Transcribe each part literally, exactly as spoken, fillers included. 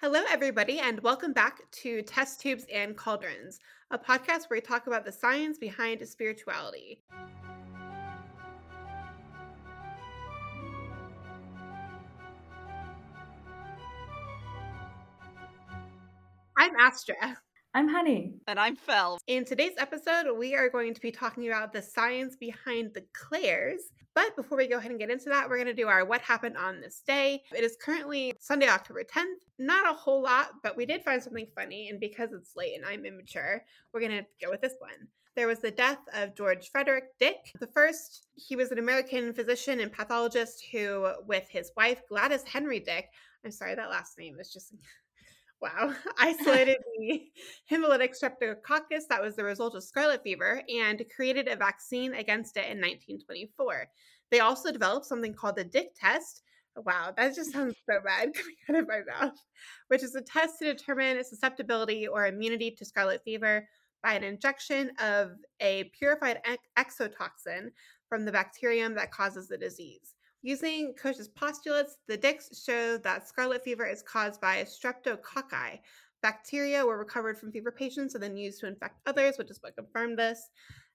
Hello, everybody, and welcome back to Test Tubes and Cauldrons, a podcast where we talk about the science behind spirituality. I'm Astra. I'm Honey. And I'm Fel. In today's episode, we are going to be talking about the science behind the clairs. But before we go ahead and get into that, we're going to do our What Happened on This Day. It is currently Sunday, October tenth. Not a whole lot, but we did find something funny. And because it's late and I'm immature, we're going to go with this one. There was the death of George Frederick Dick. The first, he was an American physician and pathologist who, with his wife, Gladys Henry Dick, I'm sorry, that last name is just... Wow. Isolated the hemolytic streptococcus that was the result of scarlet fever and created a vaccine against it in nineteen twenty-four. They also developed something called the Dick test. Wow, that just sounds so bad coming out of my mouth. Which is a test to determine susceptibility or immunity to scarlet fever by an injection of a purified exotoxin from the bacterium that causes the disease. Using Koch's postulates, the Dicks show that scarlet fever is caused by streptococci. Bacteria were recovered from fever patients and then used to infect others, which is what confirmed this.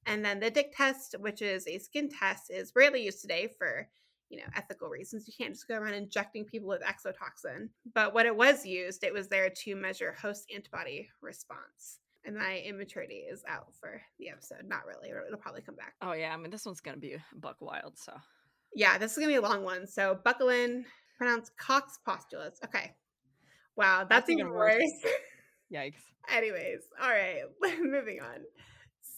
And then the Dick test, which is a skin test, is rarely used today for, you know, ethical reasons. You can't just go around injecting people with exotoxin. But when it was used, it was there to measure host antibody response. And my immaturity is out for the episode. Not really. It'll probably come back. Oh, yeah. I mean, this one's going to be buck wild, so... Yeah, this is going to be a long one. So buckle in, pronounce Koch's postulates. Okay. Wow, that's, that's even worse. worse. Yikes. Anyways, all right, moving on.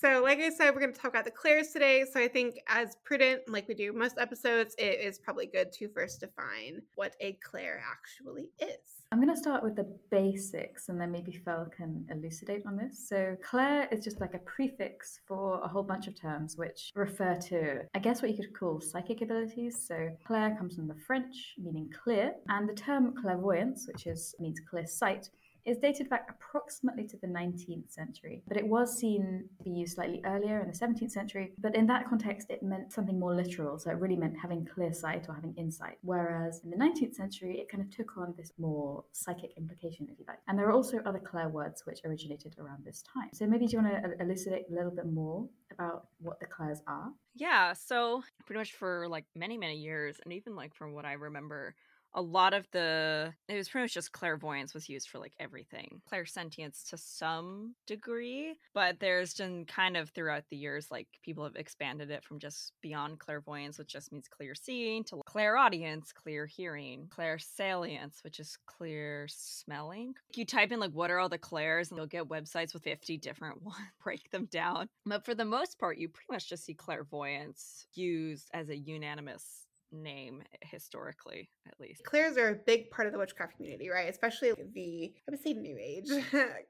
So like I said, we're going to talk about the clairs today. So I think as prudent, like we do most episodes, it is probably good to first define what a clair actually is. I'm going to start with the basics and then maybe Fel can elucidate on this. So clair is just like a prefix for a whole bunch of terms which refer to, I guess, what you could call psychic abilities. So clair comes from the French, meaning clear, and the term clairvoyance, which is means clear sight, is dated back approximately to the nineteenth century, but it was seen to be used slightly earlier in the seventeenth century. But in that context, it meant something more literal. So it really meant having clear sight or having insight. Whereas in the nineteenth century, it kind of took on this more psychic implication, if you like. And there are also other clair words which originated around this time. So maybe do you want to elucidate a little bit more about what the clairs are? Yeah, so pretty much for like many, many years, and even like from what I remember, a lot of the, it was pretty much just clairvoyance was used for like everything. Clairsentience to some degree, but there's been kind of throughout the years, like people have expanded it from just beyond clairvoyance, which just means clear seeing, to clairaudience, clear hearing, clairsalience, which is clear smelling. You type in like, what are all the clairs? And you'll get websites with fifty different ones, break them down. But for the most part, you pretty much just see clairvoyance used as a unanimous name historically, at least. Clairs are a big part of the witchcraft community, right? Especially the, I would say, new age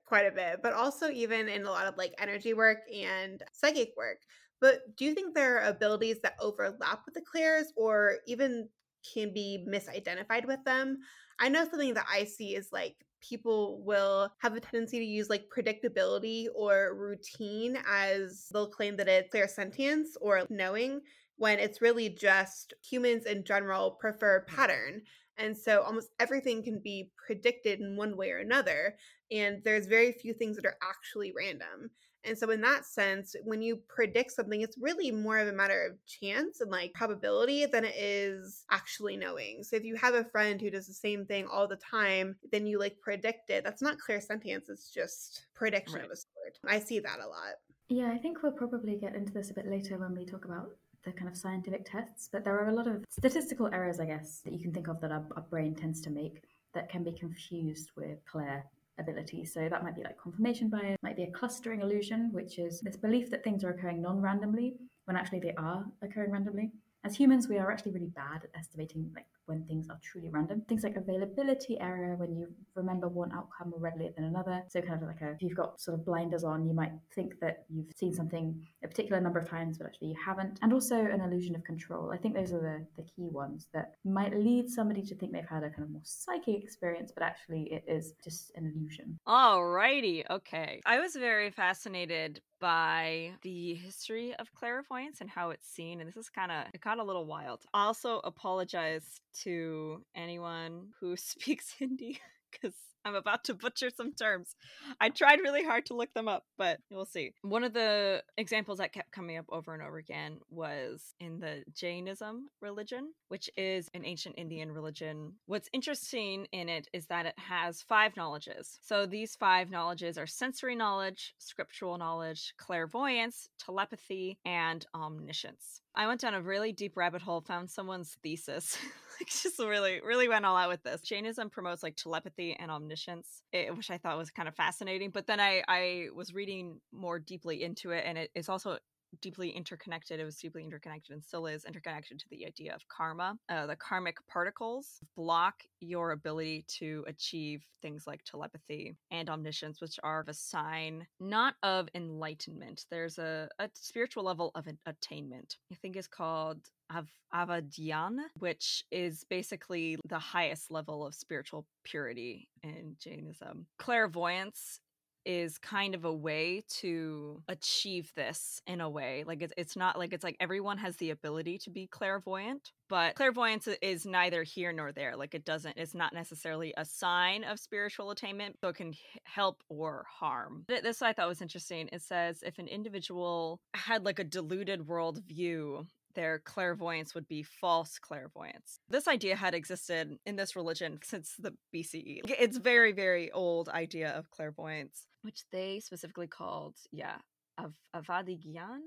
quite a bit, but also even in a lot of like energy work and psychic work. But do you think there are abilities that overlap with the clairs or even can be misidentified with them? I know something that I see is like people will have a tendency to use like predictability or routine as they'll claim that it's clairsentience or knowing, when it's really just humans in general prefer pattern. And so almost everything can be predicted in one way or another. And there's very few things that are actually random. And so in that sense, when you predict something, it's really more of a matter of chance and like probability than it is actually knowing. So if you have a friend who does the same thing all the time, then you like predict it. That's not clairsentience, it's just prediction right. of a sort. I see that a lot. Yeah, I think we'll probably get into this a bit later when we talk about the kind of scientific tests, but there are a lot of statistical errors, I guess, that you can think of that our, our brain tends to make that can be confused with clair ability. So that might be like confirmation bias, might be a clustering illusion, which is this belief that things are occurring non-randomly when actually they are occurring randomly. As humans, we are actually really bad at estimating like when things are truly random. Things like availability error, when you remember one outcome more readily than another. So kind of like a, if you've got sort of blinders on, you might think that you've seen something a particular number of times, but actually you haven't. And also an illusion of control. I think those are the, the key ones that might lead somebody to think they've had a kind of more psychic experience, but actually it is just an illusion. Alrighty, okay. I was very fascinated by the history of clairvoyance and how it's seen, and this is kind of, it got a little wild. I also apologize to anyone who speaks Hindi because I'm about to butcher some terms. I tried really hard to look them up, but we'll see. One of the examples that kept coming up over and over again was in the Jainism religion, which is an ancient Indian religion. What's interesting in it is that it has five knowledges. So these five knowledges are sensory knowledge, scriptural knowledge, clairvoyance, telepathy, and omniscience. I went down a really deep rabbit hole, found someone's thesis. Like, just really, really went all out with this. Jainism promotes like telepathy and omniscience, it, which I thought was kind of fascinating. But then I, I was reading more deeply into it, and it is also deeply interconnected. It was deeply interconnected and still is interconnected to the idea of karma. Uh, the karmic particles block your ability to achieve things like telepathy and omniscience, which are of a sign not of enlightenment. There's a, a spiritual level of attainment. I think it's called Av- Avadhyan, which is basically the highest level of spiritual purity in Jainism. Clairvoyance is kind of a way to achieve this in a way. Like, it's, it's not like it's like everyone has the ability to be clairvoyant, but clairvoyance is neither here nor there. Like, it doesn't, it's not necessarily a sign of spiritual attainment, so it can help or harm. This I thought was interesting. It says if an individual had like a deluded world view, their clairvoyance would be false clairvoyance. This idea had existed in this religion since the B C E. It's very, very old idea of clairvoyance, which they specifically called, yeah, Av- Avadhyan,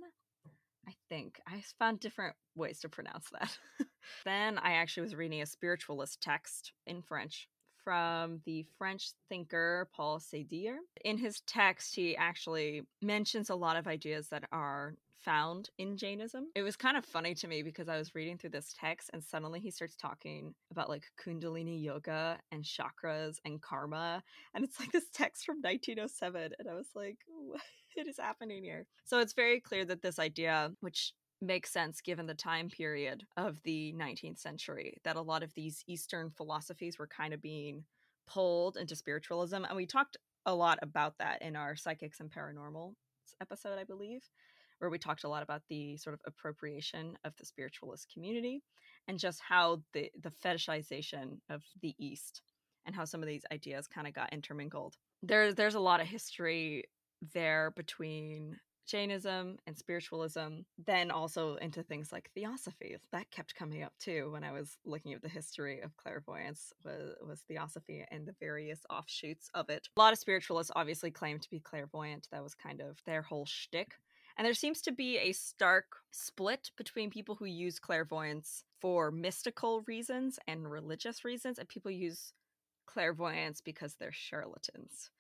I think. I found different ways to pronounce that. Then I actually was reading a spiritualist text in French from the French thinker Paul Sédir. In his text, he actually mentions a lot of ideas that are found in Jainism. It was kind of funny to me because I was reading through this text and suddenly he starts talking about like Kundalini yoga and chakras and karma, and it's like this text from nineteen oh seven, and I was like, what is happening here? So it's very clear that this idea, which makes sense given the time period of the nineteenth century, that a lot of these Eastern philosophies were kind of being pulled into spiritualism, and we talked a lot about that in our Psychics and Paranormal episode, I believe, where we talked a lot about the sort of appropriation of the spiritualist community and just how the, the fetishization of the East and how some of these ideas kind of got intermingled. There, there's a lot of history there between Jainism and spiritualism, then also into things like theosophy. That kept coming up too when I was looking at the history of clairvoyance, was, was theosophy and the various offshoots of it. A lot of spiritualists obviously claimed to be clairvoyant. That was kind of their whole shtick. And there seems to be a stark split between people who use clairvoyance for mystical reasons and religious reasons, and people use clairvoyance because they're charlatans.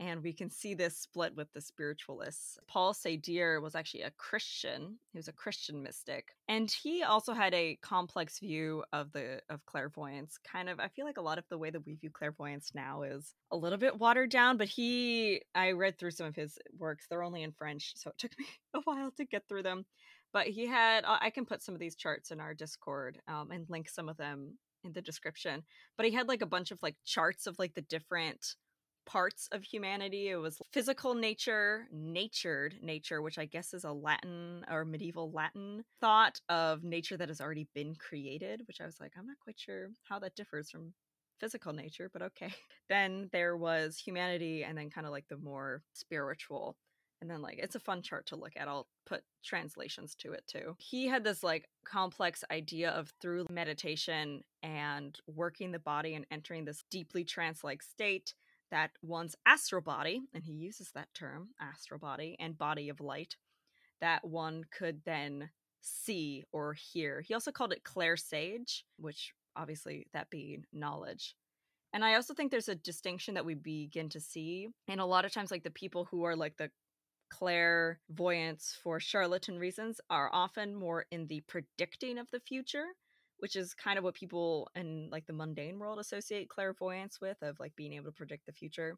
And we can see this split with the spiritualists. Paul Sédir was actually a Christian. He was a Christian mystic. And he also had a complex view of the of clairvoyance. Kind of, I feel like a lot of the way that we view clairvoyance now is a little bit watered down, but he, I read through some of his works. They're only in French, so it took me a while to get through them. But he had, I can put some of these charts in our Discord um, and link some of them in the description. But he had like a bunch of like charts of like the different parts of humanity. It was physical nature, natured nature, which I guess is a Latin or medieval Latin thought of nature that has already been created, which I was like, I'm not quite sure how that differs from physical nature, but okay. Then there was humanity, and then kind of like the more spiritual. And then like, it's a fun chart to look at. I'll put translations to it too. He had this like complex idea of through meditation and working the body and entering this deeply trance-like state, that one's astral body, and he uses that term, astral body and body of light, that one could then see or hear. He also called it clairsage, which obviously that being knowledge. And I also think there's a distinction that we begin to see. And a lot of times, like the people who are like the clairvoyants for charlatan reasons are often more in the predicting of the future, which is kind of what people in like the mundane world associate clairvoyance with, of like being able to predict the future.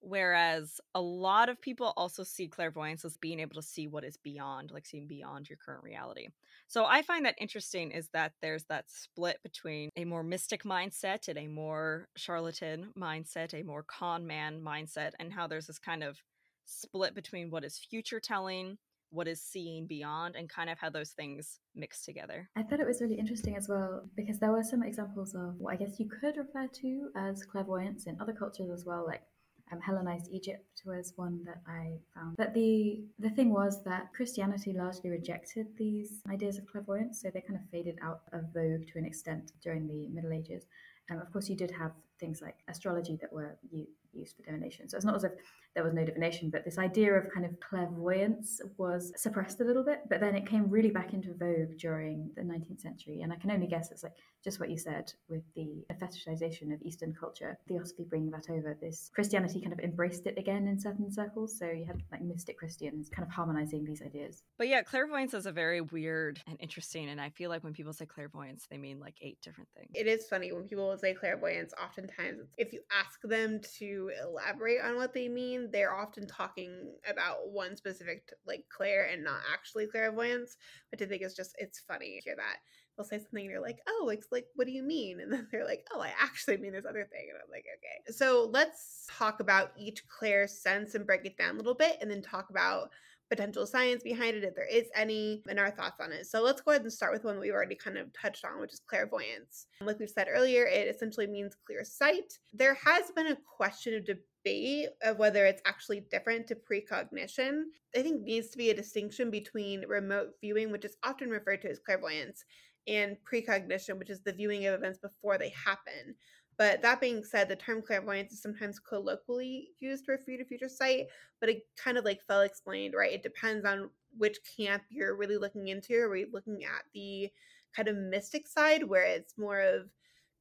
Whereas a lot of people also see clairvoyance as being able to see what is beyond, like seeing beyond your current reality. So I find that interesting, is that there's that split between a more mystic mindset and a more charlatan mindset, a more con man mindset, and how there's this kind of split between what is future telling what is seeing beyond, and kind of how those things mix together. I thought it was really interesting as well, because there were some examples of what I guess you could refer to as clairvoyance in other cultures as well, like Um, Hellenized Egypt was one that I found. But the the thing was that Christianity largely rejected these ideas of clairvoyance, so they kind of faded out of vogue to an extent during the Middle Ages. Um, of course, you did have things like astrology that were u- used for divination. So it's not as if there was no divination, but this idea of kind of clairvoyance was suppressed a little bit, but then it came really back into vogue during the nineteenth century. And I can only guess it's like just what you said with the fetishization of Eastern culture, theosophy bringing that over. This Christianity kind of embraced it again in certain circles. So you had like mystic Christians kind of harmonizing these ideas. But yeah, clairvoyance is a very weird and interesting. And I feel like when people say clairvoyance, they mean like eight different things. It is funny when people say clairvoyance, oftentimes if you ask them to elaborate on what they mean, they're often talking about one specific like clair and not actually clairvoyance, which I think is just, it's funny to hear that. They'll say something and you're like, oh, it's like, what do you mean? And then they're like, oh, I actually mean this other thing. And I'm like, okay. So let's talk about each clair sense and break it down a little bit, and then talk about potential science behind it, if there is any, and our thoughts on it. So let's go ahead and start with one that we've already kind of touched on, which is clairvoyance. Like we've said earlier, it essentially means clear sight. There has been a question of debate of whether it's actually different to precognition. I think needs to be a distinction between remote viewing, which is often referred to as clairvoyance, and precognition, which is the viewing of events before they happen. But that being said, the term clairvoyance is sometimes colloquially used to refer to future sight, but it kind of like Fel explained, right? It depends on which camp you're really looking into. Are we looking at the kind of mystic side, where it's more of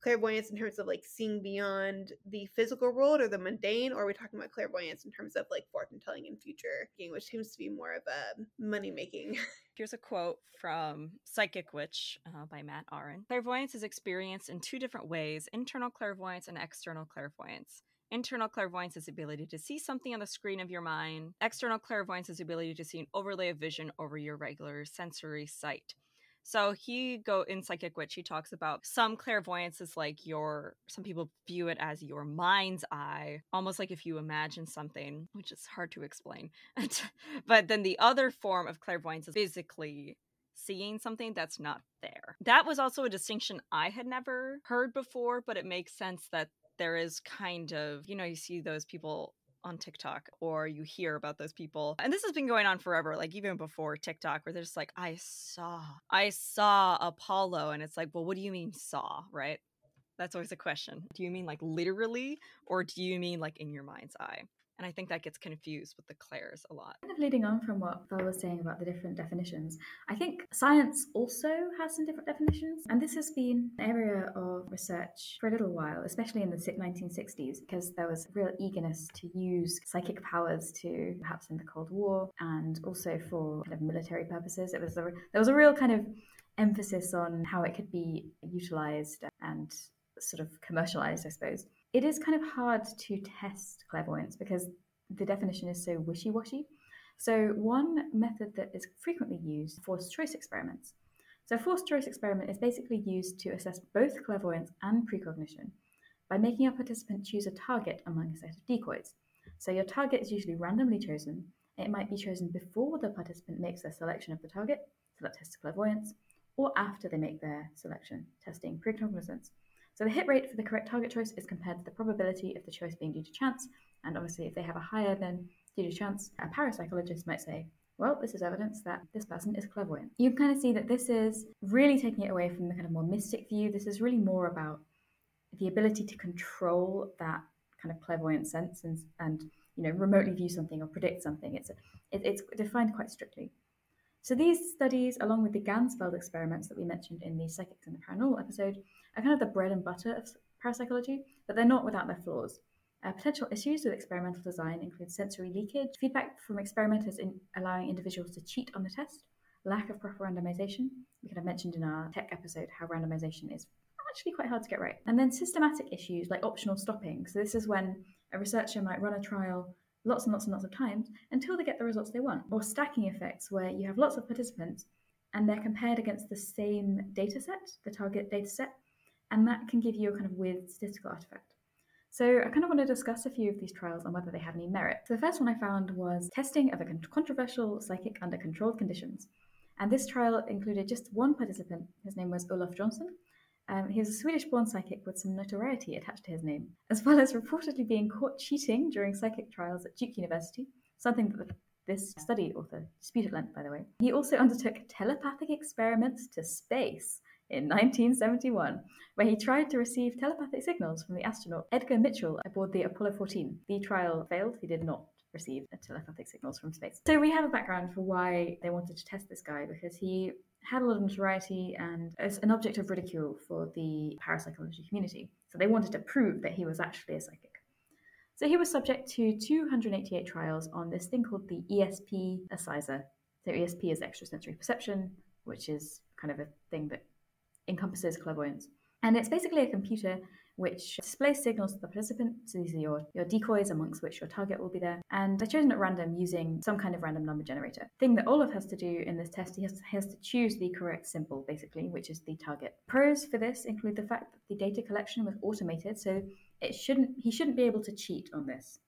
clairvoyance in terms of like seeing beyond the physical world or the mundane, or are we talking about clairvoyance in terms of like fortune telling and future, which seems to be more of a money making? Here's a quote from Psychic Witch uh, by Mat Auryn. Clairvoyance is experienced in two different ways, internal clairvoyance and external clairvoyance. Internal clairvoyance is the ability to see something on the screen of your mind. External clairvoyance is the ability to see an overlay of vision over your regular sensory sight. So he go in Psychic Witch, he talks about some clairvoyance is like your, some people view it as your mind's eye, almost like if you imagine something, which is hard to explain. But then the other form of clairvoyance is physically seeing something that's not there. That was also a distinction I had never heard before, but it makes sense that there is kind of, you know, you see those people on TikTok, or you hear about those people, and this has been going on forever, like even before TikTok, where they're just like, I saw I saw Apollo, and it's like, well, what do you mean saw, right? That's always a question. Do you mean like literally, or do you mean like in your mind's eye? And I think that gets confused with the clairs a lot. Kind of leading on from what Fel was saying about the different definitions, I think science also has some different definitions. And this has been an area of research for a little while, especially in the nineteen sixties, because there was real eagerness to use psychic powers to perhaps in the Cold War, and also for kind of military purposes. It was a, there was a real kind of emphasis on how it could be utilized and sort of commercialized, I suppose. It is kind of hard to test clairvoyance because the definition is so wishy-washy. So one method that is frequently used, forced choice experiments. So a forced choice experiment is basically used to assess both clairvoyance and precognition by making a participant choose a target among a set of decoys. So your target is usually randomly chosen. It might be chosen before the participant makes their selection of the target, so that tests clairvoyance, or after they make their selection, testing precognizance. So the hit rate for the correct target choice is compared to the probability of the choice being due to chance. And obviously, if they have a higher than due to chance, a parapsychologist might say, well, this is evidence that this person is clairvoyant. You can kind of see that this is really taking it away from the kind of more mystic view. This is really more about the ability to control that kind of clairvoyant sense and, and you know, remotely view something or predict something. It's, it, it's defined quite strictly. So these studies, along with the Gansfeld experiments that we mentioned in the Psychics and the Paranormal episode, are kind of the bread and butter of parapsychology, but they're not without their flaws. Uh, potential issues with experimental design include sensory leakage, feedback from experimenters in allowing individuals to cheat on the test, lack of proper randomization. We kind of mentioned in our tech episode how randomization is actually quite hard to get right. And then systematic issues like optional stopping. So this is when a researcher might run a trial lots and lots and lots of times until they get the results they want. Or stacking effects, where you have lots of participants and they're compared against the same data set, the target data set, and that can give you a kind of weird statistical artifact. So I kind of want to discuss a few of these trials and whether they had any merit. So the first one I found was testing of a controversial psychic under controlled conditions. And this trial included just one participant. His name was Olaf Johnson. Um, he was a Swedish-born psychic with some notoriety attached to his name, as well as reportedly being caught cheating during psychic trials at Duke University, something that the, this study author disputed at length, by the way. He also undertook telepathic experiments to space in nineteen seventy-one, where he tried to receive telepathic signals from the astronaut Edgar Mitchell aboard the Apollo fourteen. The trial failed. He did not receive telepathic signals from space. So we have a background for why they wanted to test this guy, because he had a lot of notoriety and was an object of ridicule for the parapsychology community. So they wanted to prove that he was actually a psychic. So he was subject to two hundred eighty-eight trials on this thing called the E S P Assizor. So E S P is extrasensory perception, which is kind of a thing that encompasses clairvoyance. And it's basically a computer which displays signals to the participant. So these are your, your decoys, amongst which your target will be there. And they're chosen at random using some kind of random number generator. The thing that Olaf has to do in this test, he has, has to choose the correct symbol, basically, which is the target. Pros for this include the fact that the data collection was automated, so it shouldn't he shouldn't be able to cheat on this.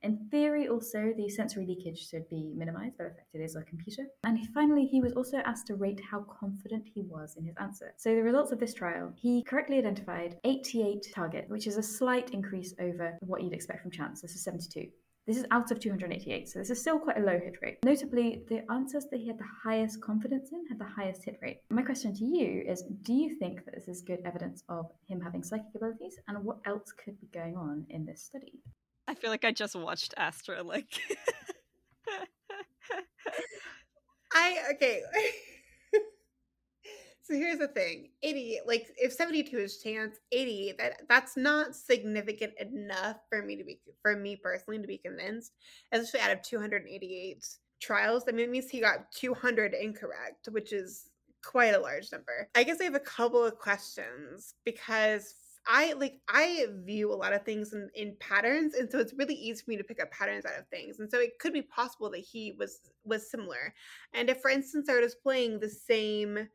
In theory, also, the sensory leakage should be minimized, but affected is a computer. And finally, he was also asked to rate how confident he was in his answer. So the results of this trial, he correctly identified eighty-eight targets, which is a slight increase over what you'd expect from chance. This is seventy-two. This is out of two hundred eighty-eight, so this is still quite a low hit rate. Notably, the answers that he had the highest confidence in had the highest hit rate. My question to you is, do you think that this is good evidence of him having psychic abilities, and what else could be going on in this study? I feel like I just watched Astra, like... I, okay. So here's the thing. eighty, like, if seventy-two is chance, eighty, that that's not significant enough for me to be, for me personally, to be convinced. Especially out of two hundred eighty-eight trials. I mean, it means he got two hundred incorrect, which is quite a large number. I guess I have a couple of questions, because... I like I view a lot of things in, in patterns, and so it's really easy for me to pick up patterns out of things. And so it could be possible that he was was similar. And if, for instance, I was playing the same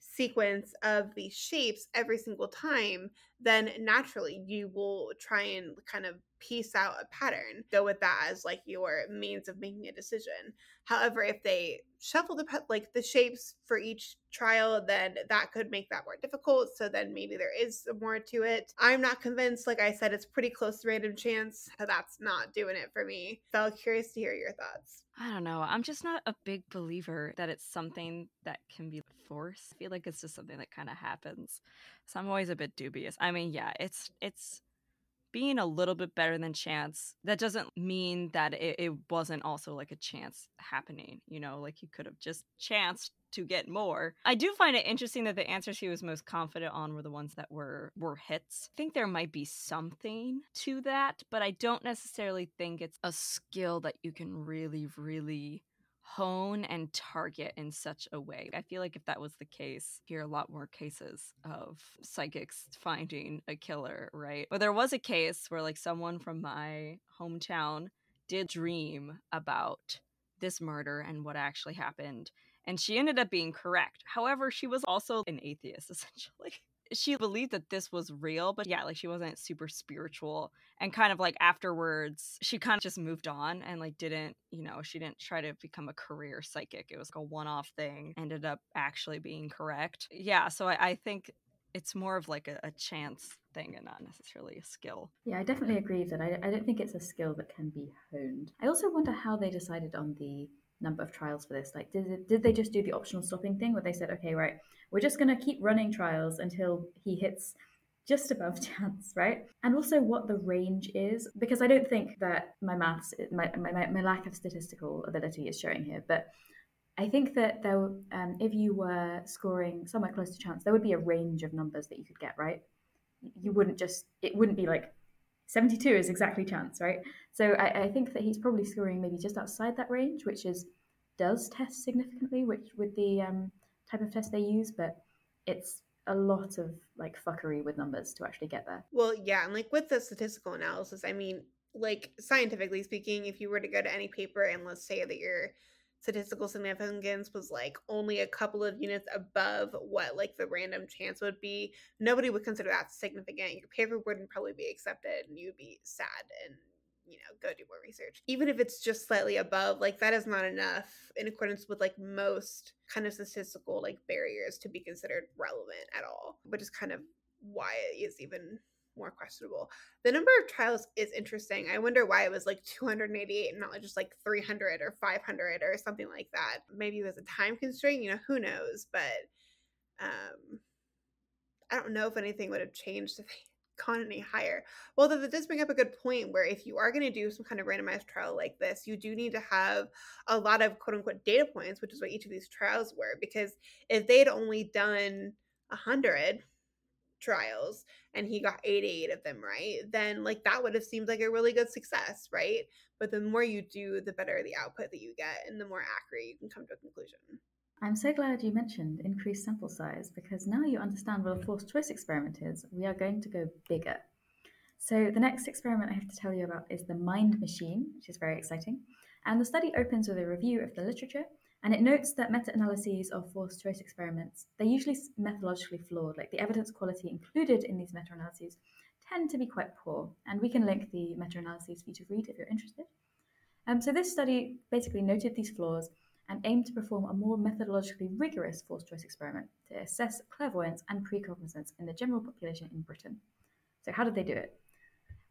sequence of these shapes every single time, then naturally you will try and kind of piece out a pattern, go with that as like your means of making a decision. However, if they shuffle the like the shapes for each trial, then that could make that more difficult. So then maybe there is more to it. I'm not convinced. Like I said, it's pretty close to random chance. So that's not doing it for me. So I'm curious to hear your thoughts. I don't know. I'm just not a big believer that it's something that can be forced. I feel like it's just something that kind of happens. So I'm always a bit dubious. I mean, yeah, it's it's. being a little bit better than chance, that doesn't mean that it, it wasn't also like a chance happening, you know, like you could have just chanced to get more. I do find it interesting that the answers he was most confident on were the ones that were were hits. I think there might be something to that, but I don't necessarily think it's a skill that you can really, really hone and target in such a way. I feel like if that was the case, you hear a lot more cases of psychics finding a killer, right? But there was a case where like someone from my hometown did dream about this murder and what actually happened. And she ended up being correct. However, she was also an atheist, essentially. She believed that this was real, but yeah, like she wasn't super spiritual, and kind of like afterwards she kind of just moved on and like didn't, you know, she didn't try to become a career psychic. It was like a one-off thing, ended up actually being correct. Yeah, so I, I think it's more of like a, a chance thing and not necessarily a skill. Yeah, I definitely agree that I, I don't think it's a skill that can be honed. I also wonder how they decided on the number of trials for this. Like, did did they just do the optional stopping thing where they said, okay, right, we're just going to keep running trials until he hits just above chance, right? And also what the range is, because I don't think that my maths, my my, my lack of statistical ability is showing here, but I think that there, um, if you were scoring somewhere close to chance, there would be a range of numbers that you could get, right? You wouldn't just, it wouldn't be like seventy-two is exactly chance, right? So I, I think that he's probably scoring maybe just outside that range, which is does test significantly, which with the um, type of test they use, but it's a lot of like fuckery with numbers to actually get there. Well, yeah, and like with the statistical analysis, I mean, like scientifically speaking, if you were to go to any paper and let's say that you're statistical significance was like only a couple of units above what like the random chance would be, nobody would consider that significant. Your paper wouldn't probably be accepted and you'd be sad and, you know, go do more research. Even if it's just slightly above, like that is not enough in accordance with like most kind of statistical like barriers to be considered relevant at all, which is kind of why it is even more questionable. The number of trials is interesting. I wonder why it was like two hundred eighty-eight and not just like three hundred or five hundred or something like that. Maybe it was a time constraint, you know, who knows? But um, I don't know if anything would have changed if they had gone any higher. Well, that does bring up a good point where if you are going to do some kind of randomized trial like this, you do need to have a lot of quote unquote data points, which is what each of these trials were. Because if they'd only done one hundred trials and he got eighty-eight of them right, then like that would have seemed like a really good success, right? But the more you do, the better the output that you get and the more accurate you can come to a conclusion. I'm so glad you mentioned increased sample size, because now you understand what a forced choice experiment is. We are going to go bigger. So the next experiment I have to tell you about is the mind machine, which is very exciting, and the study opens with a review of the literature. And it notes that meta-analyses of forced choice experiments, they're usually methodologically flawed, like the evidence quality included in these meta-analyses tend to be quite poor. And we can link the meta-analyses for you to read if you're interested. Um, so this study basically noted these flaws and aimed to perform a more methodologically rigorous forced choice experiment to assess clairvoyance and precognizance in the general population in Britain. So how did they do it?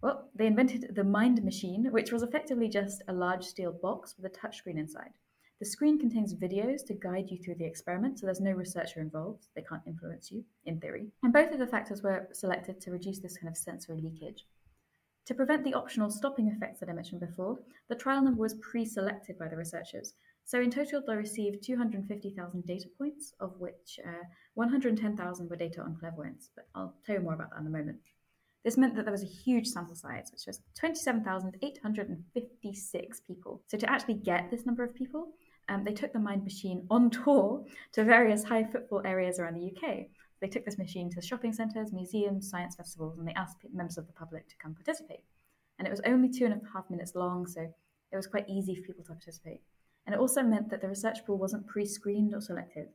Well, they invented the mind machine, which was effectively just a large steel box with a touchscreen inside. The screen contains videos to guide you through the experiment, so there's no researcher involved. They can't influence you, in theory. And both of the factors were selected to reduce this kind of sensory leakage. To prevent the optional stopping effects that I mentioned before, the trial number was pre-selected by the researchers. So in total, they received two hundred fifty thousand data points, of which uh, one hundred ten thousand were data on clairvoyance, but I'll tell you more about that in a moment. This meant that there was a huge sample size, which was twenty-seven thousand eight hundred fifty-six people. So to actually get this number of people, Um, they took the mind machine on tour to various high footfall areas around the U K. They took this machine to shopping centres, museums, science festivals, and they asked members of the public to come participate. And it was only two and a half minutes long, so it was quite easy for people to participate. And it also meant that the research pool wasn't pre-screened or selected.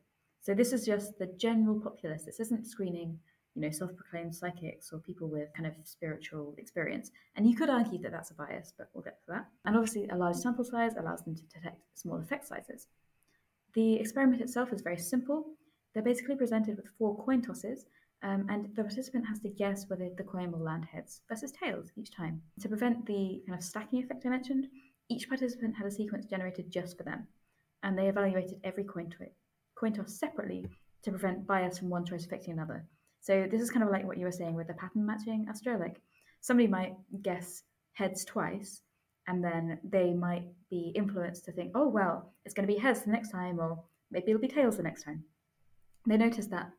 So this is just the general populace. This isn't screening, you know, self-proclaimed psychics or people with kind of spiritual experience. And you could argue that that's a bias, but we'll get to that. And obviously a large sample size allows them to detect small effect sizes. The experiment itself is very simple. They're basically presented with four coin tosses, um, and the participant has to guess whether the coin will land heads versus tails each time. To prevent the kind of stacking effect I mentioned, each participant had a sequence generated just for them, and they evaluated every coin, to- coin toss separately to prevent bias from one choice affecting another. So this is kind of like what you were saying with the pattern matching, Astro. Like somebody might guess heads twice, and then they might be influenced to think, oh, well, it's going to be heads the next time, or maybe it'll be tails the next time. They noticed that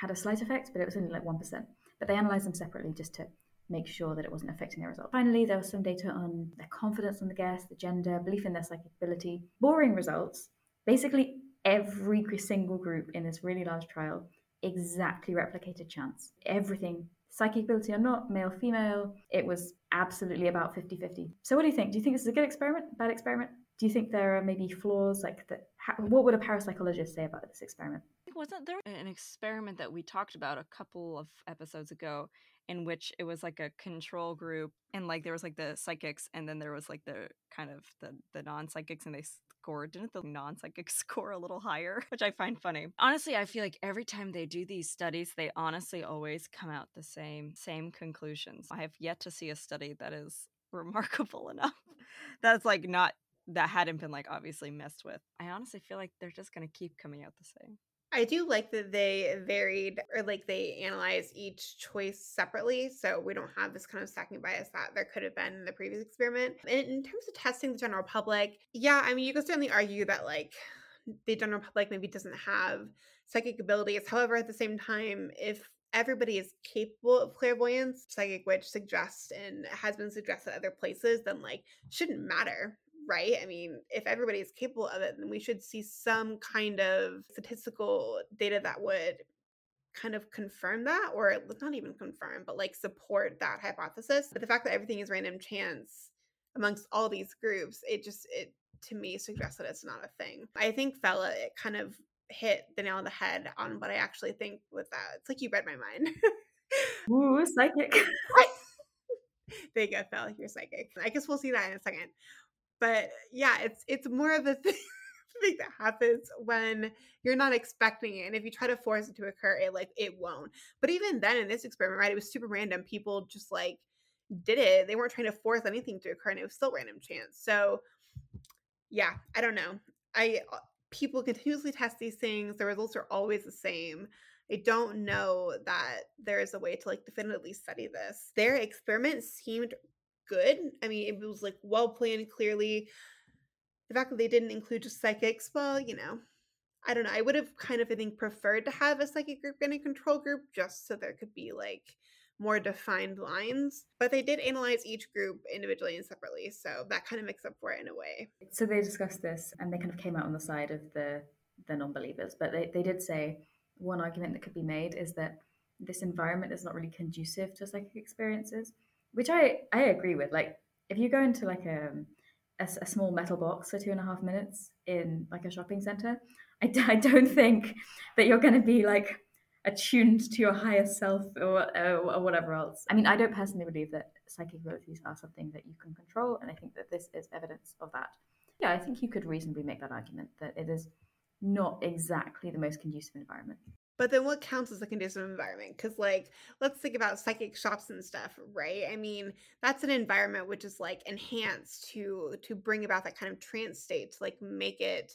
had a slight effect, but it was only like one percent. But they analysed them separately just to make sure that it wasn't affecting their result. Finally, there was some data on their confidence on the guess, the gender, belief in their psychic ability. Boring results. Basically, every single group in this really large trial exactly replicated chance. Everything, psychic ability or not, male, female, it was absolutely about fifty-fifty. So what do you think? Do you think this is a good experiment, bad experiment? Do you think there are maybe flaws? Like that? What would a parapsychologist say about this experiment? Wasn't there an experiment that we talked about a couple of episodes ago in which it was like a control group and like there was like the psychics and then there was like the kind of the, the non-psychics and they scored, didn't the non-psychics score a little higher, which I find funny. Honestly, I feel like every time they do these studies, they honestly always come out the same, same conclusions. I have yet to see a study that is remarkable enough that's like not, that hadn't been like obviously messed with. I honestly feel like they're just going to keep coming out the same. I do like that they varied or like they analyze each choice separately. So we don't have this kind of stacking bias that there could have been in the previous experiment. And in terms of testing the general public, yeah, I mean, you could certainly argue that like the general public maybe doesn't have psychic abilities. However, at the same time, if everybody is capable of clairvoyance, psychic witch suggests and has been suggested other places, then like shouldn't matter. Right? I mean, if everybody is capable of it, then we should see some kind of statistical data that would kind of confirm that, or not even confirm, but like support that hypothesis. But the fact that everything is random chance amongst all these groups, it just, it to me suggests that it's not a thing. I think Fella, it kind of hit the nail on the head on what I actually think with that. It's like you read my mind. Ooh, psychic. There you go, Fella, you're psychic. I guess we'll see that in a second. But yeah, it's it's more of a thing, thing that happens when you're not expecting it. And if you try to force it to occur, it like it won't. But even then in this experiment, right, it was super random. People just like did it. They weren't trying to force anything to occur, and it was still random chance. So yeah, I don't know. I people continuously test these things. The results are always the same. I don't know that there is a way to like definitively study this. Their experiment seemed good. I mean, it was like well planned, clearly. The fact that they didn't include just psychics, well, you know, I don't know. I would have kind of, I think, preferred to have a psychic group and a control group just so there could be like more defined lines, but they did analyze each group individually and separately, so that kind of makes up for it in a way. So they discussed this and they kind of came out on the side of the the non-believers, but they, they did say one argument that could be made is that this environment is not really conducive to psychic experiences, which I, I agree with. Like if you go into like a, a, a small metal box for two and a half minutes in like a shopping center, I, d- I don't think that you're going to be like attuned to your higher self or, uh, or whatever else. I mean, I don't personally believe that psychic abilities are something that you can control, and I think that this is evidence of that. Yeah, I think you could reasonably make that argument that it is not exactly the most conducive environment. But then what counts as a conducive environment? Because like, let's think about psychic shops and stuff, right? I mean, that's an environment which is like enhanced to to bring about that kind of trance state, to like make it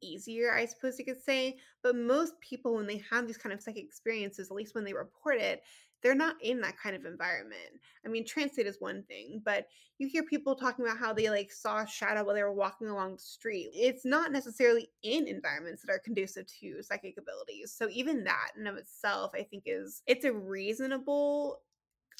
easier, I suppose you could say. But most people, when they have these kind of psychic experiences, at least when they report it, they're not in that kind of environment. I mean, trance state is one thing, but you hear people talking about how they like saw a shadow while they were walking along the street. It's not necessarily in environments that are conducive to psychic abilities. So even that in and of itself, I think is, it's a reasonable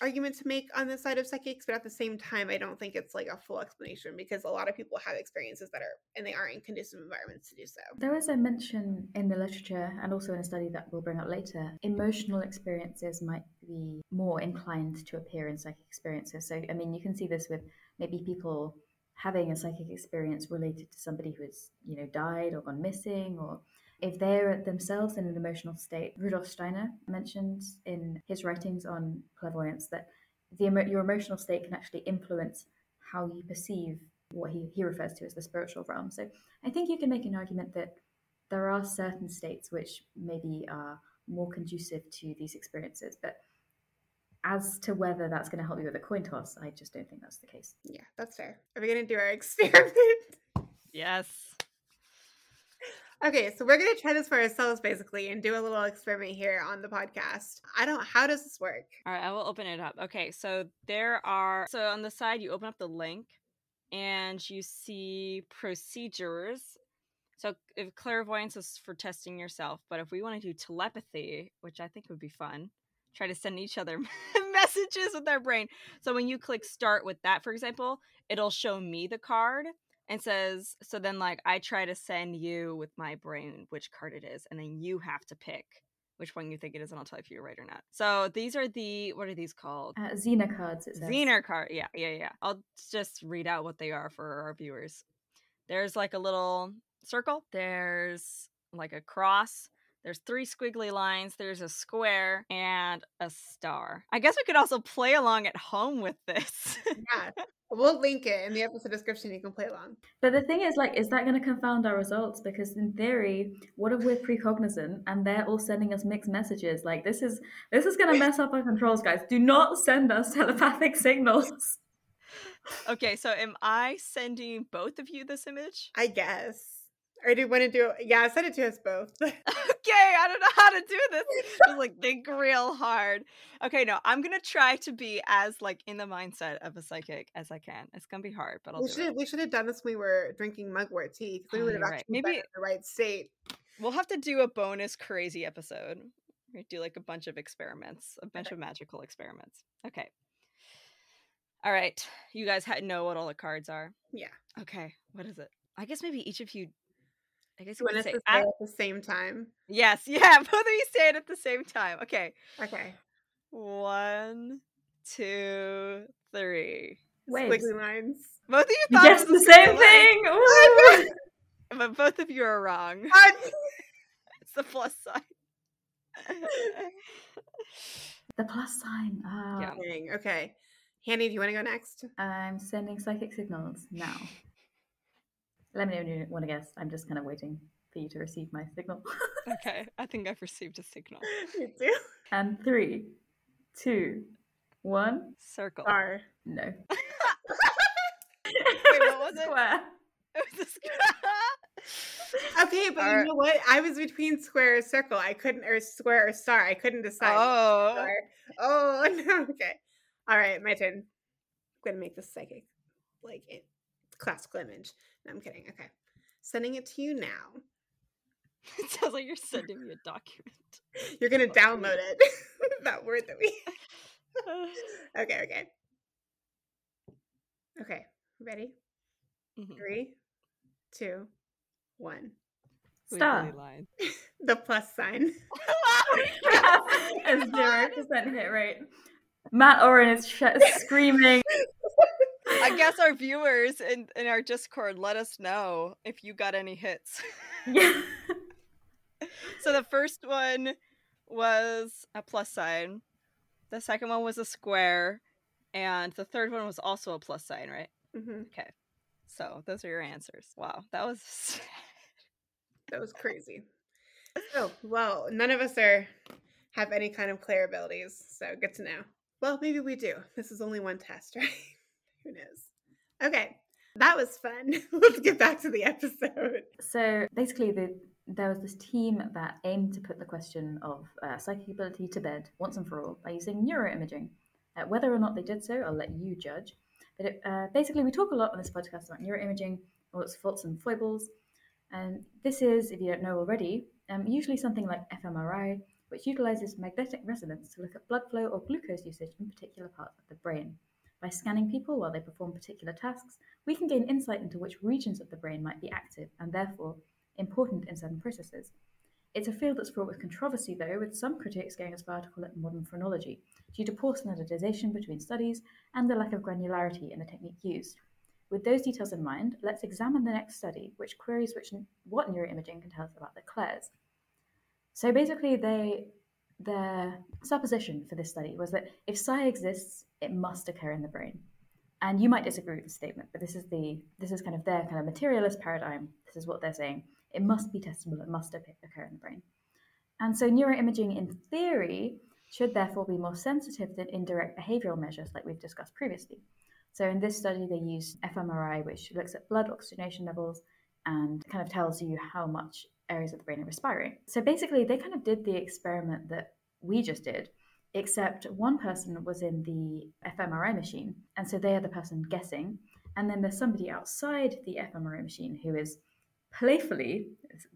argument to make on the side of psychics, but at the same time, I don't think it's like a full explanation, because a lot of people have experiences that are, and they aren't in conducive environments to do so. There is a mention in the literature, and also in a study that we'll bring up later, emotional experiences might be more inclined to appear in psychic experiences. So, I mean, you can see this with maybe people having a psychic experience related to somebody who has, you know, died or gone missing, or if they're themselves in an emotional state. Rudolf Steiner mentions in his writings on clairvoyance that the emo- your emotional state can actually influence how you perceive what he, he refers to as the spiritual realm. So I think you can make an argument that there are certain states which maybe are more conducive to these experiences, but as to whether that's going to help you with a coin toss, I just don't think that's the case. Yeah, that's fair. Are we going to do our experiment? Yes. Okay, so we're going to try this for ourselves, basically, and do a little experiment here on the podcast. I don't, how does this work? All right, I will open it up. Okay, so there are, so on the side, you open up the link, and you see procedures. So if clairvoyance is for testing yourself, but if we want to do telepathy, which I think would be fun, try to send each other messages with our brain. So when you click start with that, for example, it'll show me the card. And says, so then like I try to send you with my brain which card it is, and then you have to pick which one you think it is, and I'll tell you if you're right or not. So these are the, what are these called? Uh, Zener cards, it says. Zener card, yeah, yeah, yeah. I'll just read out what they are for our viewers. There's like a little circle. There's like a cross. There's three squiggly lines. There's a square and a star. I guess we could also play along at home with this. Yeah. We'll link it in the episode description. You can play along. But the thing is, like, is that going to confound our results? Because in theory, what if we're precognizant and they're all sending us mixed messages? Like, this is this is going to mess up our controls, guys. Do not send us telepathic signals. Okay, so am I sending both of you this image? I guess. Or do you want to do it? Yeah, send it to us both. Okay, I don't know how to do this. Just like think real hard. Okay, no, I'm gonna try to be as like in the mindset of a psychic as I can. It's gonna be hard, but I'll we do should, it. We should have done this when we were drinking mugwort tea. We oh, would have actually right. Maybe in the right state. We'll have to do a bonus crazy episode. We do like a bunch of experiments, a bunch okay. of magical experiments. Okay. All right, you guys know what all the cards are. Yeah. Okay. What is it? I guess maybe each of you. I guess you want to say it at the same time. Yes, yeah, both of you say it at the same time. Okay. Okay. One, two, three. Squiggly lines. Both of you thought yes, it was the same thing. I mean, but both of you are wrong. It's the plus sign. The plus sign. Oh. Yeah. Dang. Okay. Hanny, do you want to go next? I'm sending psychic signals now. Let me know when you want to guess. I'm just kind of waiting for you to receive my signal. Okay. I think I've received a signal. You do? And three, two, one. Circle. Star. No. Wait, what was it? Square. It was a square. Okay, but star. You know what? I was between square or circle. I couldn't, or square or star. I couldn't decide. Oh. Star. Oh, no. Okay. All right, my turn. I'm going to make this psychic, like, it, classical image. No, I'm kidding. Okay. Sending it to you now. It sounds like you're sending me a document. You're going to download it. That word that we... Okay, okay. Okay, ready? Mm-hmm. Three, two, one. Stop. The plus sign. It's zero percent hit rate. Mat Auryn is sh- screaming. I guess our viewers in, in our Discord, let us know if you got any hits. Yeah. So the first one was a plus sign. The second one was a square. And the third one was also a plus sign, right? Mm-hmm. Okay. So those are your answers. Wow. That was sad. That was crazy. Oh, well, none of us are have any kind of clear abilities. So good to know. Well, maybe we do. This is only one test, right? Who knows? Okay. That was fun. Let's get back to the episode. So basically, the, there was this team that aimed to put the question of uh, psychic ability to bed once and for all by using neuroimaging. Uh, whether or not they did so, I'll let you judge. But it, uh, basically, we talk a lot on this podcast about neuroimaging, all its faults and foibles. And this is, if you don't know already, um, usually something like fMRI, which utilizes magnetic resonance to look at blood flow or glucose usage in particular parts of the brain. By scanning people while they perform particular tasks, we can gain insight into which regions of the brain might be active and therefore important in certain processes. It's a field that's fraught with controversy, though, with some critics going as far to call it modern phrenology, due to poor standardization between studies and the lack of granularity in the technique used. With those details in mind, let's examine the next study, which queries which, what neuroimaging can tell us about the clairs. So basically, they, their supposition for this study was that if psi exists, it must occur in the brain. And you might disagree with the statement, but this is the this is kind of their kind of materialist paradigm. This is what they're saying. It must be testable. It must occur in the brain. And so neuroimaging, in theory, should therefore be more sensitive than indirect behavioral measures like we've discussed previously. So in this study, they used fMRI, which looks at blood oxygenation levels and kind of tells you how much areas of the brain are respiring. So basically, they kind of did the experiment that we just did, except one person was in the fMRI machine, and so they are the person guessing. And then there's somebody outside the fMRI machine who is playfully,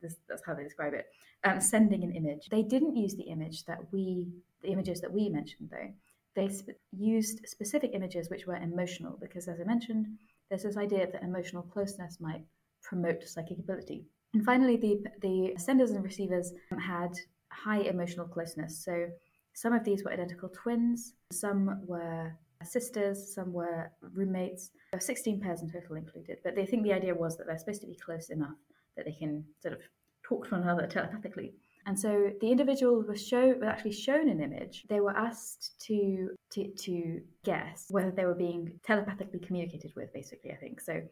this, that's how they describe it, um, sending an image. They didn't use the image that we, the images that we mentioned, though. They sp- used specific images which were emotional, because as I mentioned, there's this idea that emotional closeness might promote psychic ability. And finally, the the senders and receivers had high emotional closeness. So some of these were identical twins, some were sisters, some were roommates. There were sixteen pairs in total included. But they think the idea was that they're supposed to be close enough that they can sort of talk to one another telepathically. And so the individual was shown, was actually shown an image. They were asked to, to to guess whether they were being telepathically communicated with, basically, I think. So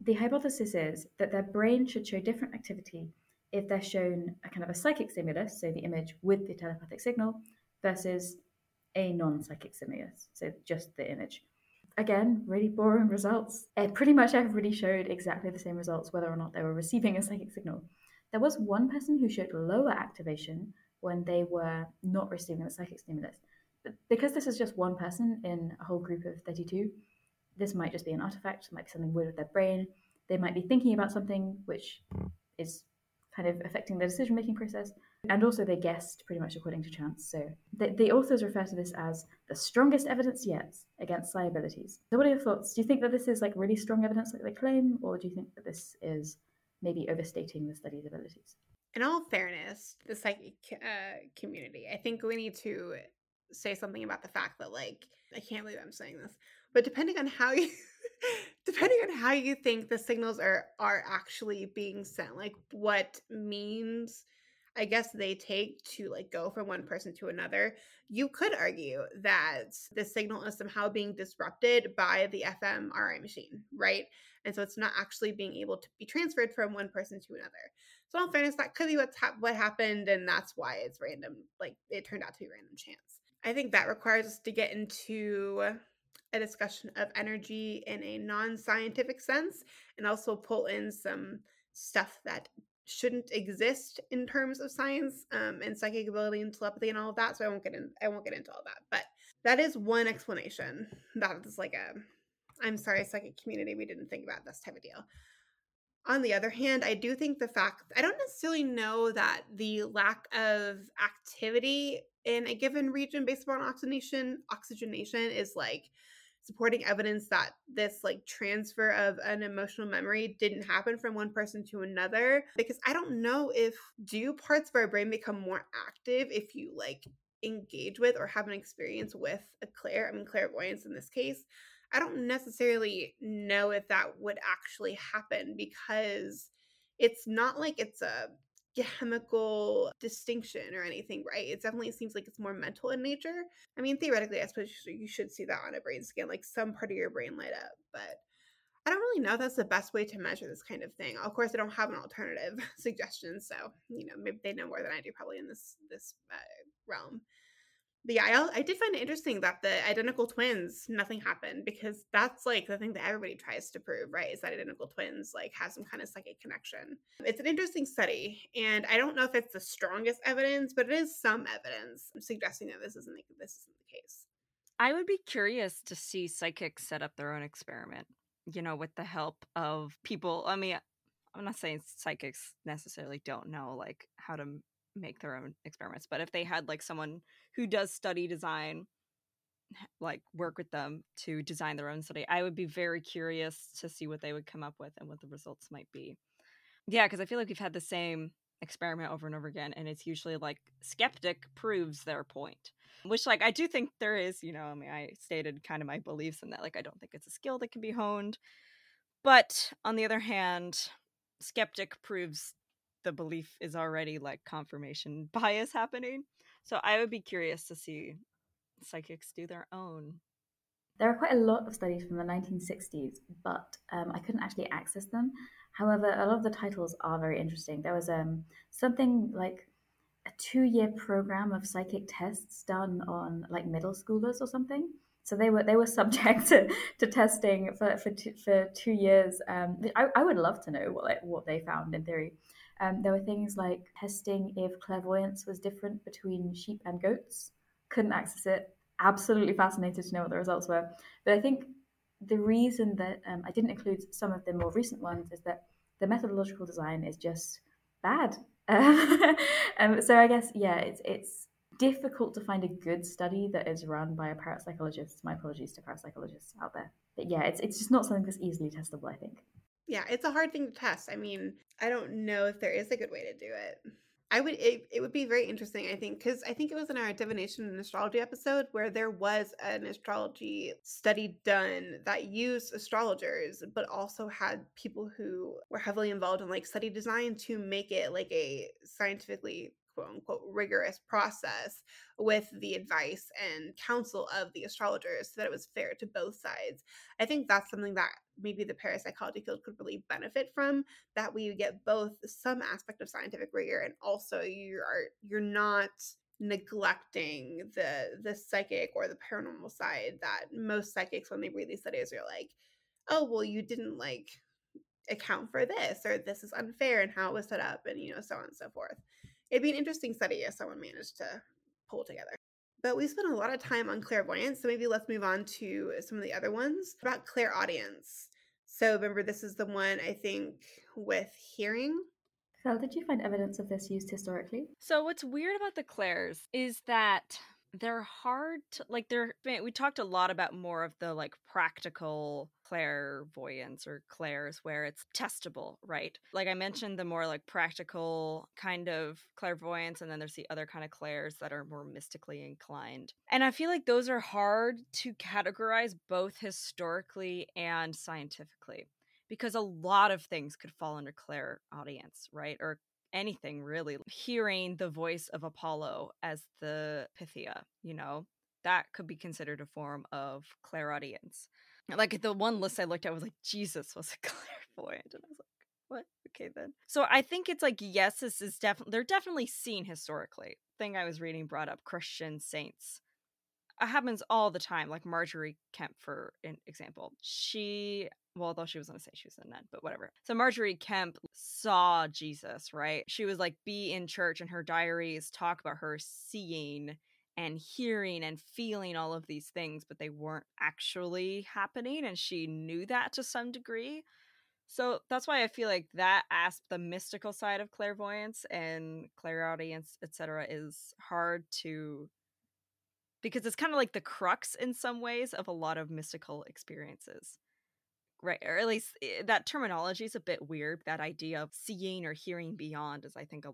the hypothesis is that their brain should show different activity if they're shown a kind of a psychic stimulus, so the image with the telepathic signal, versus a non-psychic stimulus, so just the image. Again, really boring results. It pretty much everybody showed exactly the same results, whether or not they were receiving a psychic signal. There was one person who showed lower activation when they were not receiving the psychic stimulus. But because this is just one person in a whole group of thirty-two, this might just be an artifact, might be something weird with their brain. They might be thinking about something which is kind of affecting their decision-making process. And also they guessed pretty much according to chance. So the, the authors refer to this as the strongest evidence yet against psi abilities. So what are your thoughts? Do you think that this is like really strong evidence like they claim? Or do you think that this is maybe overstating the study's abilities? In all fairness, the psychic uh, community, I think we need to say something about the fact that, like, I can't believe I'm saying this, But depending on how you depending on how you think the signals are are actually being sent, like what means I guess they take to like go from one person to another, you could argue that the signal is somehow being disrupted by the fMRI machine, right? And so it's not actually being able to be transferred from one person to another. So in fairness, that could be what's ha- what happened, and that's why it's random. Like it turned out to be random chance. I think that requires us to get into a discussion of energy in a non-scientific sense, and also pull in some stuff that shouldn't exist in terms of science, um, and psychic ability and telepathy and all of that. So I won't get in. I won't get into all that. But that is one explanation. That is like a, I'm sorry, psychic community, we didn't think about this type of deal. On the other hand, I do think the fact, I don't necessarily know that the lack of activity in a given region based upon oxygenation, oxygenation is like supporting evidence that this like transfer of an emotional memory didn't happen from one person to another, because I don't know if do parts of our brain become more active if you like engage with or have an experience with a clair, I mean clairvoyance in this case. I don't necessarily know if that would actually happen, because it's not like it's a chemical distinction or anything, right? It definitely seems like it's more mental in nature. I mean, theoretically, I suppose you should see that on a brain scan, like some part of your brain light up, but I don't really know if that's the best way to measure this kind of thing. Of course, I don't have an alternative suggestion, so, you know, maybe they know more than I do probably in this this uh, realm. But yeah, I, I did find it interesting that the identical twins, nothing happened, because that's like the thing that everybody tries to prove, right? Is that identical twins like have some kind of psychic connection. It's an interesting study, and I don't know if it's the strongest evidence, but it is some evidence suggesting that this isn't this isn't the case. I would be curious to see psychics set up their own experiment, you know, with the help of people. I mean, I'm not saying psychics necessarily don't know like how to make their own experiments, but if they had like someone who does study design like work with them to design their own study, I would be very curious to see what they would come up with and what the results might be. Yeah, because I feel like we've had the same experiment over and over again, and it's usually like skeptic proves their point, which like I do think there is, you know, I mean, I stated kind of my beliefs in that, like I don't think it's a skill that can be honed, but on the other hand, skeptic proves the belief is already like confirmation bias happening. So I would be curious to see psychics do their own. There are quite a lot of studies from the nineteen sixties, but um, I couldn't actually access them. However, a lot of the titles are very interesting. There was um, something like a two-year program of psychic tests done on like middle schoolers or something. So they were they were subject to, to testing for for two, for two years. Um, I, I would love to know what like, what they found in theory. Um, there were things like testing if clairvoyance was different between sheep and goats. Couldn't access it. Absolutely fascinated to know what the results were. But I think the reason that um, I didn't include some of the more recent ones is that the methodological design is just bad. Uh, um, so I guess, yeah, it's it's difficult to find a good study that is run by a parapsychologist. My apologies to parapsychologists out there. But yeah, it's it's just not something that's easily testable, I think. Yeah, it's a hard thing to test. I mean, I don't know if there is a good way to do it. I would, it, it would be very interesting, I think, because I think it was in our divination and astrology episode where there was an astrology study done that used astrologers, but also had people who were heavily involved in like study design to make it like a scientifically quote unquote rigorous process with the advice and counsel of the astrologers so that it was fair to both sides. I think that's something that maybe the parapsychology field could really benefit from, that we get both some aspect of scientific rigor and also you are you're not neglecting the the psychic or the paranormal side that most psychics when they read these studies are like, oh well, you didn't like account for this, or this is unfair and how it was set up, and you know, so on and so forth. It'd be an interesting study if someone managed to pull together. But we spent a lot of time on clairvoyance, so maybe let's move on to some of the other ones. About clairaudience. So remember, this is the one, I think, with hearing. Phil, did you find evidence of this used historically? So what's weird about the clairs is that they're hard to, like, they're, we talked a lot about more of the, like, practical clairvoyance or clairs where it's testable, right? Like I mentioned, the more, like, practical kind of clairvoyance, and then there's the other kind of clairs that are more mystically inclined. And I feel like those are hard to categorize both historically and scientifically, because a lot of things could fall under clairaudience, right? Or anything really, hearing the voice of Apollo as the Pythia, you know, that could be considered a form of clairaudience. Like the one list I looked at was like, Jesus was a clairvoyant, and I was like, what? Okay, then. So I think it's like, yes, this is definitely, they're definitely seen historically. Thing I was reading brought up Christian saints. It happens all the time. Like Marjorie Kemp, for an example, she, well, although she was going to say she was a nun, but whatever. So Marjorie Kemp saw Jesus, right? She was like, be in church, and her diaries talk about her seeing and hearing and feeling all of these things, but they weren't actually happening. And she knew that to some degree. So that's why I feel like that aspect, the mystical side of clairvoyance and clairaudience, et cetera, is hard to, because it's kind of like the crux in some ways of a lot of mystical experiences, right? Or at least that terminology is a bit weird. That idea of seeing or hearing beyond is, I think, a,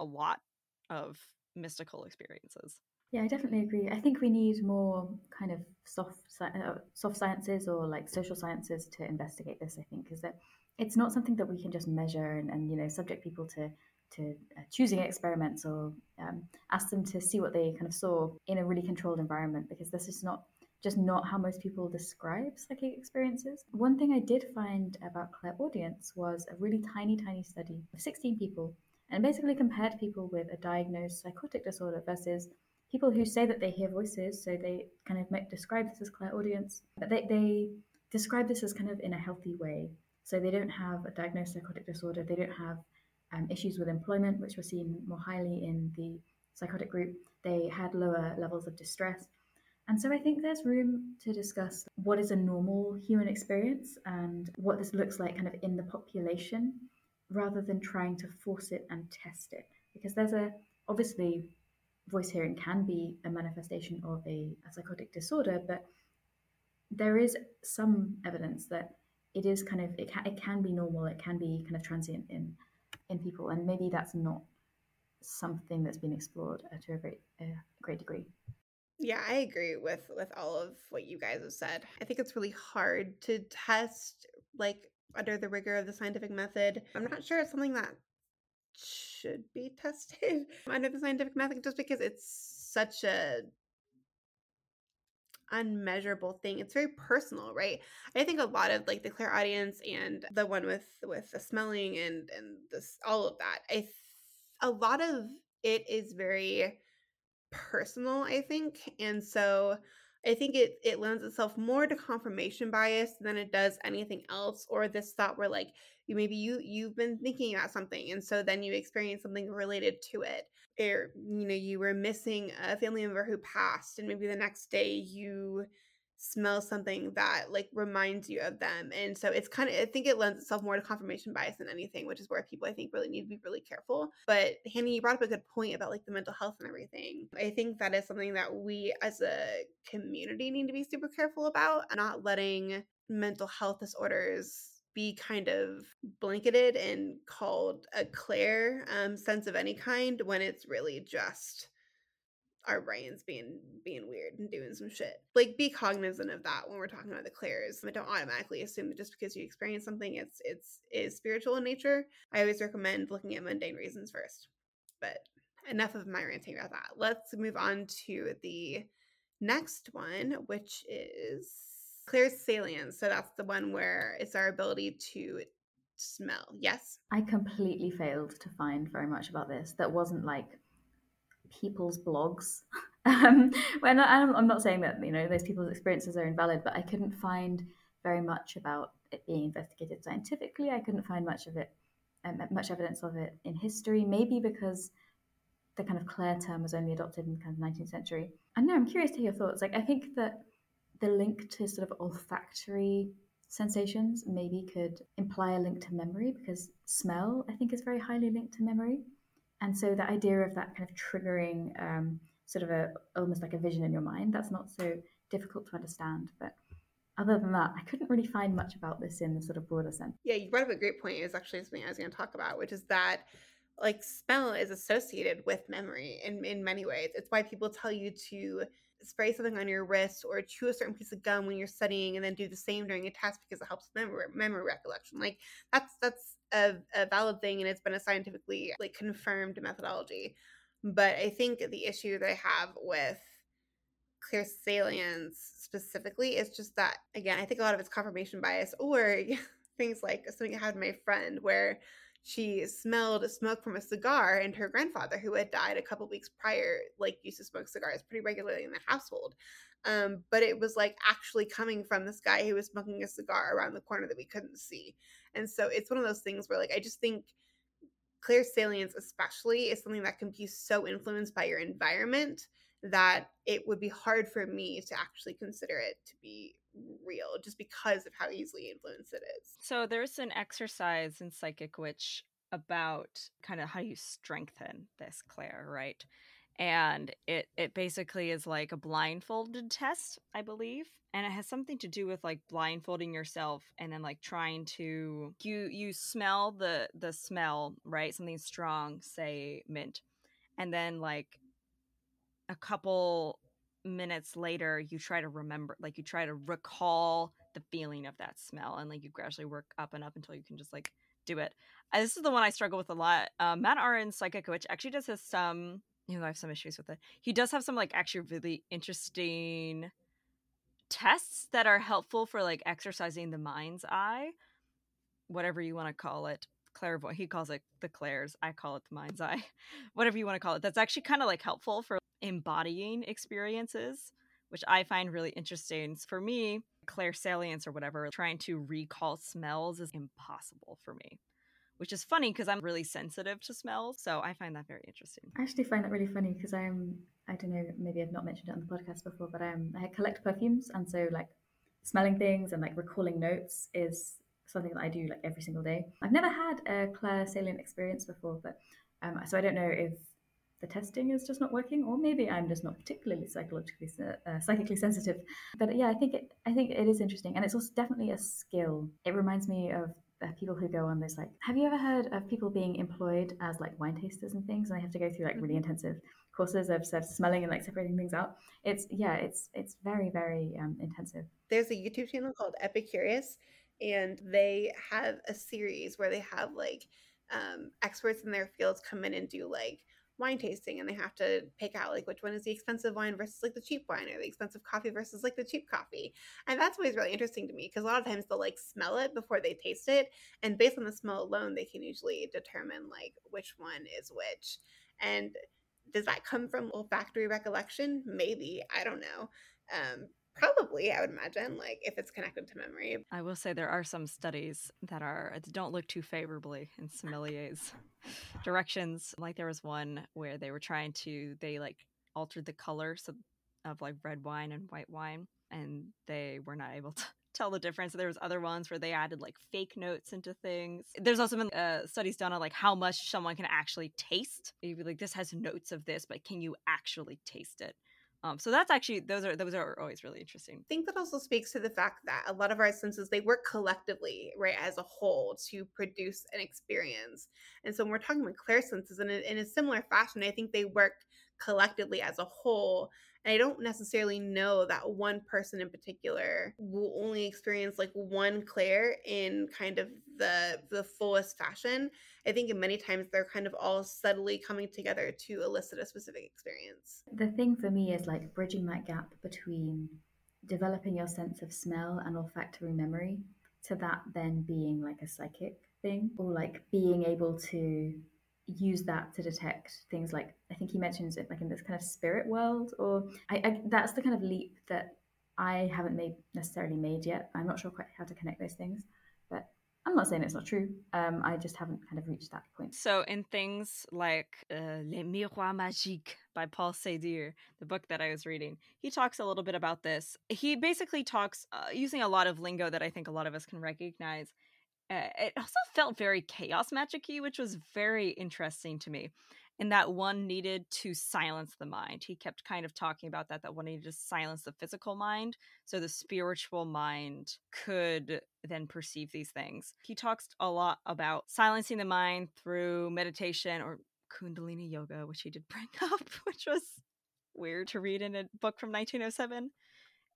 a lot of mystical experiences. Yeah, I definitely agree. I think we need more kind of soft uh, soft sciences or like social sciences to investigate this, I think, is that it's not something that we can just measure and, and you know, subject people to, to uh, choosing experiments or um, ask them to see what they kind of saw in a really controlled environment, because this is not just not how most people describe psychic experiences. One thing I did find about clairaudience was a really tiny, tiny study of sixteen people, and basically compared people with a diagnosed psychotic disorder versus people who say that they hear voices, so they kind of describe this as clairaudience, but they, they describe this as kind of in a healthy way. So they don't have a diagnosed psychotic disorder, they don't have um, issues with employment, which were seen more highly in the psychotic group, they had lower levels of distress. And so I think there's room to discuss what is a normal human experience and what this looks like kind of in the population, rather than trying to force it and test it. Because there's a, obviously, voice hearing can be a manifestation of a, a psychotic disorder, but there is some evidence that it is kind of, it, ca- it can be normal, it can be kind of transient in in people, and maybe that's not something that's been explored uh, to a great, uh, great degree. Yeah, I agree with, with all of what you guys have said. I think it's really hard to test, like, under the rigor of the scientific method. I'm not sure it's something that should be tested under the scientific method, just because it's such a unmeasurable thing. It's very personal, right? I think a lot of like the clairaudience and the one with with the smelling and and this, all of that, I th- a lot of it is very personal, I think, and so I think it it lends itself more to confirmation bias than it does anything else, or this thought where like you maybe you you've been thinking about something, and so then you experience something related to it, or you know, you were missing a family member who passed, and maybe the next day you smell something that like reminds you of them, and so it's kind of, I think it lends itself more to confirmation bias than anything, which is where people I think really need to be really careful. But Hannah, you brought up a good point about like the mental health and everything. I think that is something that we as a community need to be super careful about, not letting mental health disorders be kind of blanketed and called a clair um, sense of any kind, when it's really just our brains being being weird and doing some shit. Like, be cognizant of that when we're talking about the clairs. But don't automatically assume that just because you experience something it's it's is spiritual in nature. I always recommend looking at mundane reasons first. But enough of my ranting about that. Let's move on to the next one, which is clairsalience. So that's the one where it's our ability to smell. Yes? I completely failed to find very much about this. That wasn't like people's blogs. um, when I, I'm not saying that, you know, those people's experiences are invalid, but I couldn't find very much about it being investigated scientifically. I couldn't find much of it, um, much evidence of it in history, maybe because the kind of clair term was only adopted in kind of nineteenth century. I know, I'm curious to hear your thoughts. Like, I think that the link to sort of olfactory sensations maybe could imply a link to memory, because smell, I think, is very highly linked to memory. And so the idea of that kind of triggering um, sort of a almost like a vision in your mind. That's not so difficult to understand. But other than that, I couldn't really find much about this in the sort of broader sense. Yeah, you brought up a great point. It was actually something I was going to talk about, which is that like smell is associated with memory in, in many ways. It's why people tell you to spray something on your wrist or chew a certain piece of gum when you're studying and then do the same during a test, because it helps memory memory recollection. Like that's that's a, a valid thing, and it's been a scientifically like confirmed methodology. But I think the issue that I have with clear salience specifically is just that, again, I think a lot of it's confirmation bias, or things like something I had with my friend where she smelled smoke from a cigar, and her grandfather, who had died a couple weeks prior, like used to smoke cigars pretty regularly in the household. Um, but it was like actually coming from this guy who was smoking a cigar around the corner that we couldn't see. And so it's one of those things where like I just think clear salience especially is something that can be so influenced by your environment that it would be hard for me to actually consider it to be real, just because of how easily influenced it is. So there's an exercise in Psychic Witch about kind of how you strengthen this Claire, right? And it, it basically is like a blindfolded test, I believe. And it has something to do with like blindfolding yourself and then like trying to, you you smell the the smell, right? Something strong, say mint. And then like a couple minutes later, you try to remember, like you try to recall the feeling of that smell, and like you gradually work up and up until you can just like do it. Uh, this is the one I struggle with a lot. Uh, Mat Auryn's Psychic Witch actually does have some, you know, I have some issues with it. He does have some like actually really interesting tests that are helpful for like exercising the mind's eye, whatever you want to call it. Clairvoyant, he calls it the clairs. I call it the mind's eye, whatever you want to call it. That's actually kind of like helpful for embodying experiences, which I find really interesting. For me, clairsalience or whatever, trying to recall smells is impossible for me, which is funny because I'm really sensitive to smells. So I find that very interesting. I actually find that really funny because I'm, I don't know, maybe I've not mentioned it on the podcast before, but um, I collect perfumes. And so like smelling things and like recalling notes is something that I do like every single day. I've never had a clairsalience experience before, but um, so I don't know if the testing is just not working, or maybe I'm just not particularly psychologically, uh, psychically sensitive. But yeah, I think it, I think it is interesting, and it's also definitely a skill. It reminds me of uh, people who go on this, like, have you ever heard of people being employed as like wine tasters and things, and they have to go through like really intensive courses of, of smelling and like separating things out? It's yeah, it's it's very very um, intensive. There's a YouTube channel called Epicurious, and they have a series where they have like um, experts in their fields come in and do like wine tasting, and they have to pick out like which one is the expensive wine versus like the cheap wine, or the expensive coffee versus like the cheap coffee. And that's always really interesting to me, because a lot of times they'll like smell it before they taste it, and based on the smell alone they can usually determine like which one is which. And does that come from olfactory recollection? Maybe, I don't know. um Probably, I would imagine, like, if it's connected to memory. I will say there are some studies that are that don't look too favorably in sommeliers' directions. Like, there was one where they were trying to, they, like, altered the color of, like, red wine and white wine, and they were not able to tell the difference. There was other ones where they added, like, fake notes into things. There's also been uh, studies done on, like, how much someone can actually taste. You'd be like, this has notes of this, but can you actually taste it? Um, so that's actually, those are those are always really interesting. I think that also speaks to the fact that a lot of our senses, they work collectively, right, as a whole to produce an experience. And so when we're talking about clairsenses in a, in a similar fashion, I think they work collectively as a whole. And I don't necessarily know that one person in particular will only experience like one clair in kind of the the fullest fashion. I think in many times they're kind of all subtly coming together to elicit a specific experience. The thing for me is like bridging that gap between developing your sense of smell and olfactory memory to that then being like a psychic thing, or like being able to use that to detect things like, I think he mentions it like in this kind of spirit world, or I, I that's the kind of leap that I haven't made necessarily made yet. I'm not sure quite how to connect those things, but I'm not saying it's not true. Um, I just haven't kind of reached that point. So in things like uh, Les Miroirs Magiques by Paul Sédir, the book that I was reading, he talks a little bit about this. He basically talks uh, using a lot of lingo that I think a lot of us can recognize. Uh, it also felt very chaos magic-y, which was very interesting to me. and that one needed to silence the mind. He kept kind of talking about that, that one needed to silence the physical mind so the spiritual mind could then perceive these things. He talks a lot about silencing the mind through meditation or Kundalini yoga, which he did bring up, which was weird to read in a book from nineteen oh seven,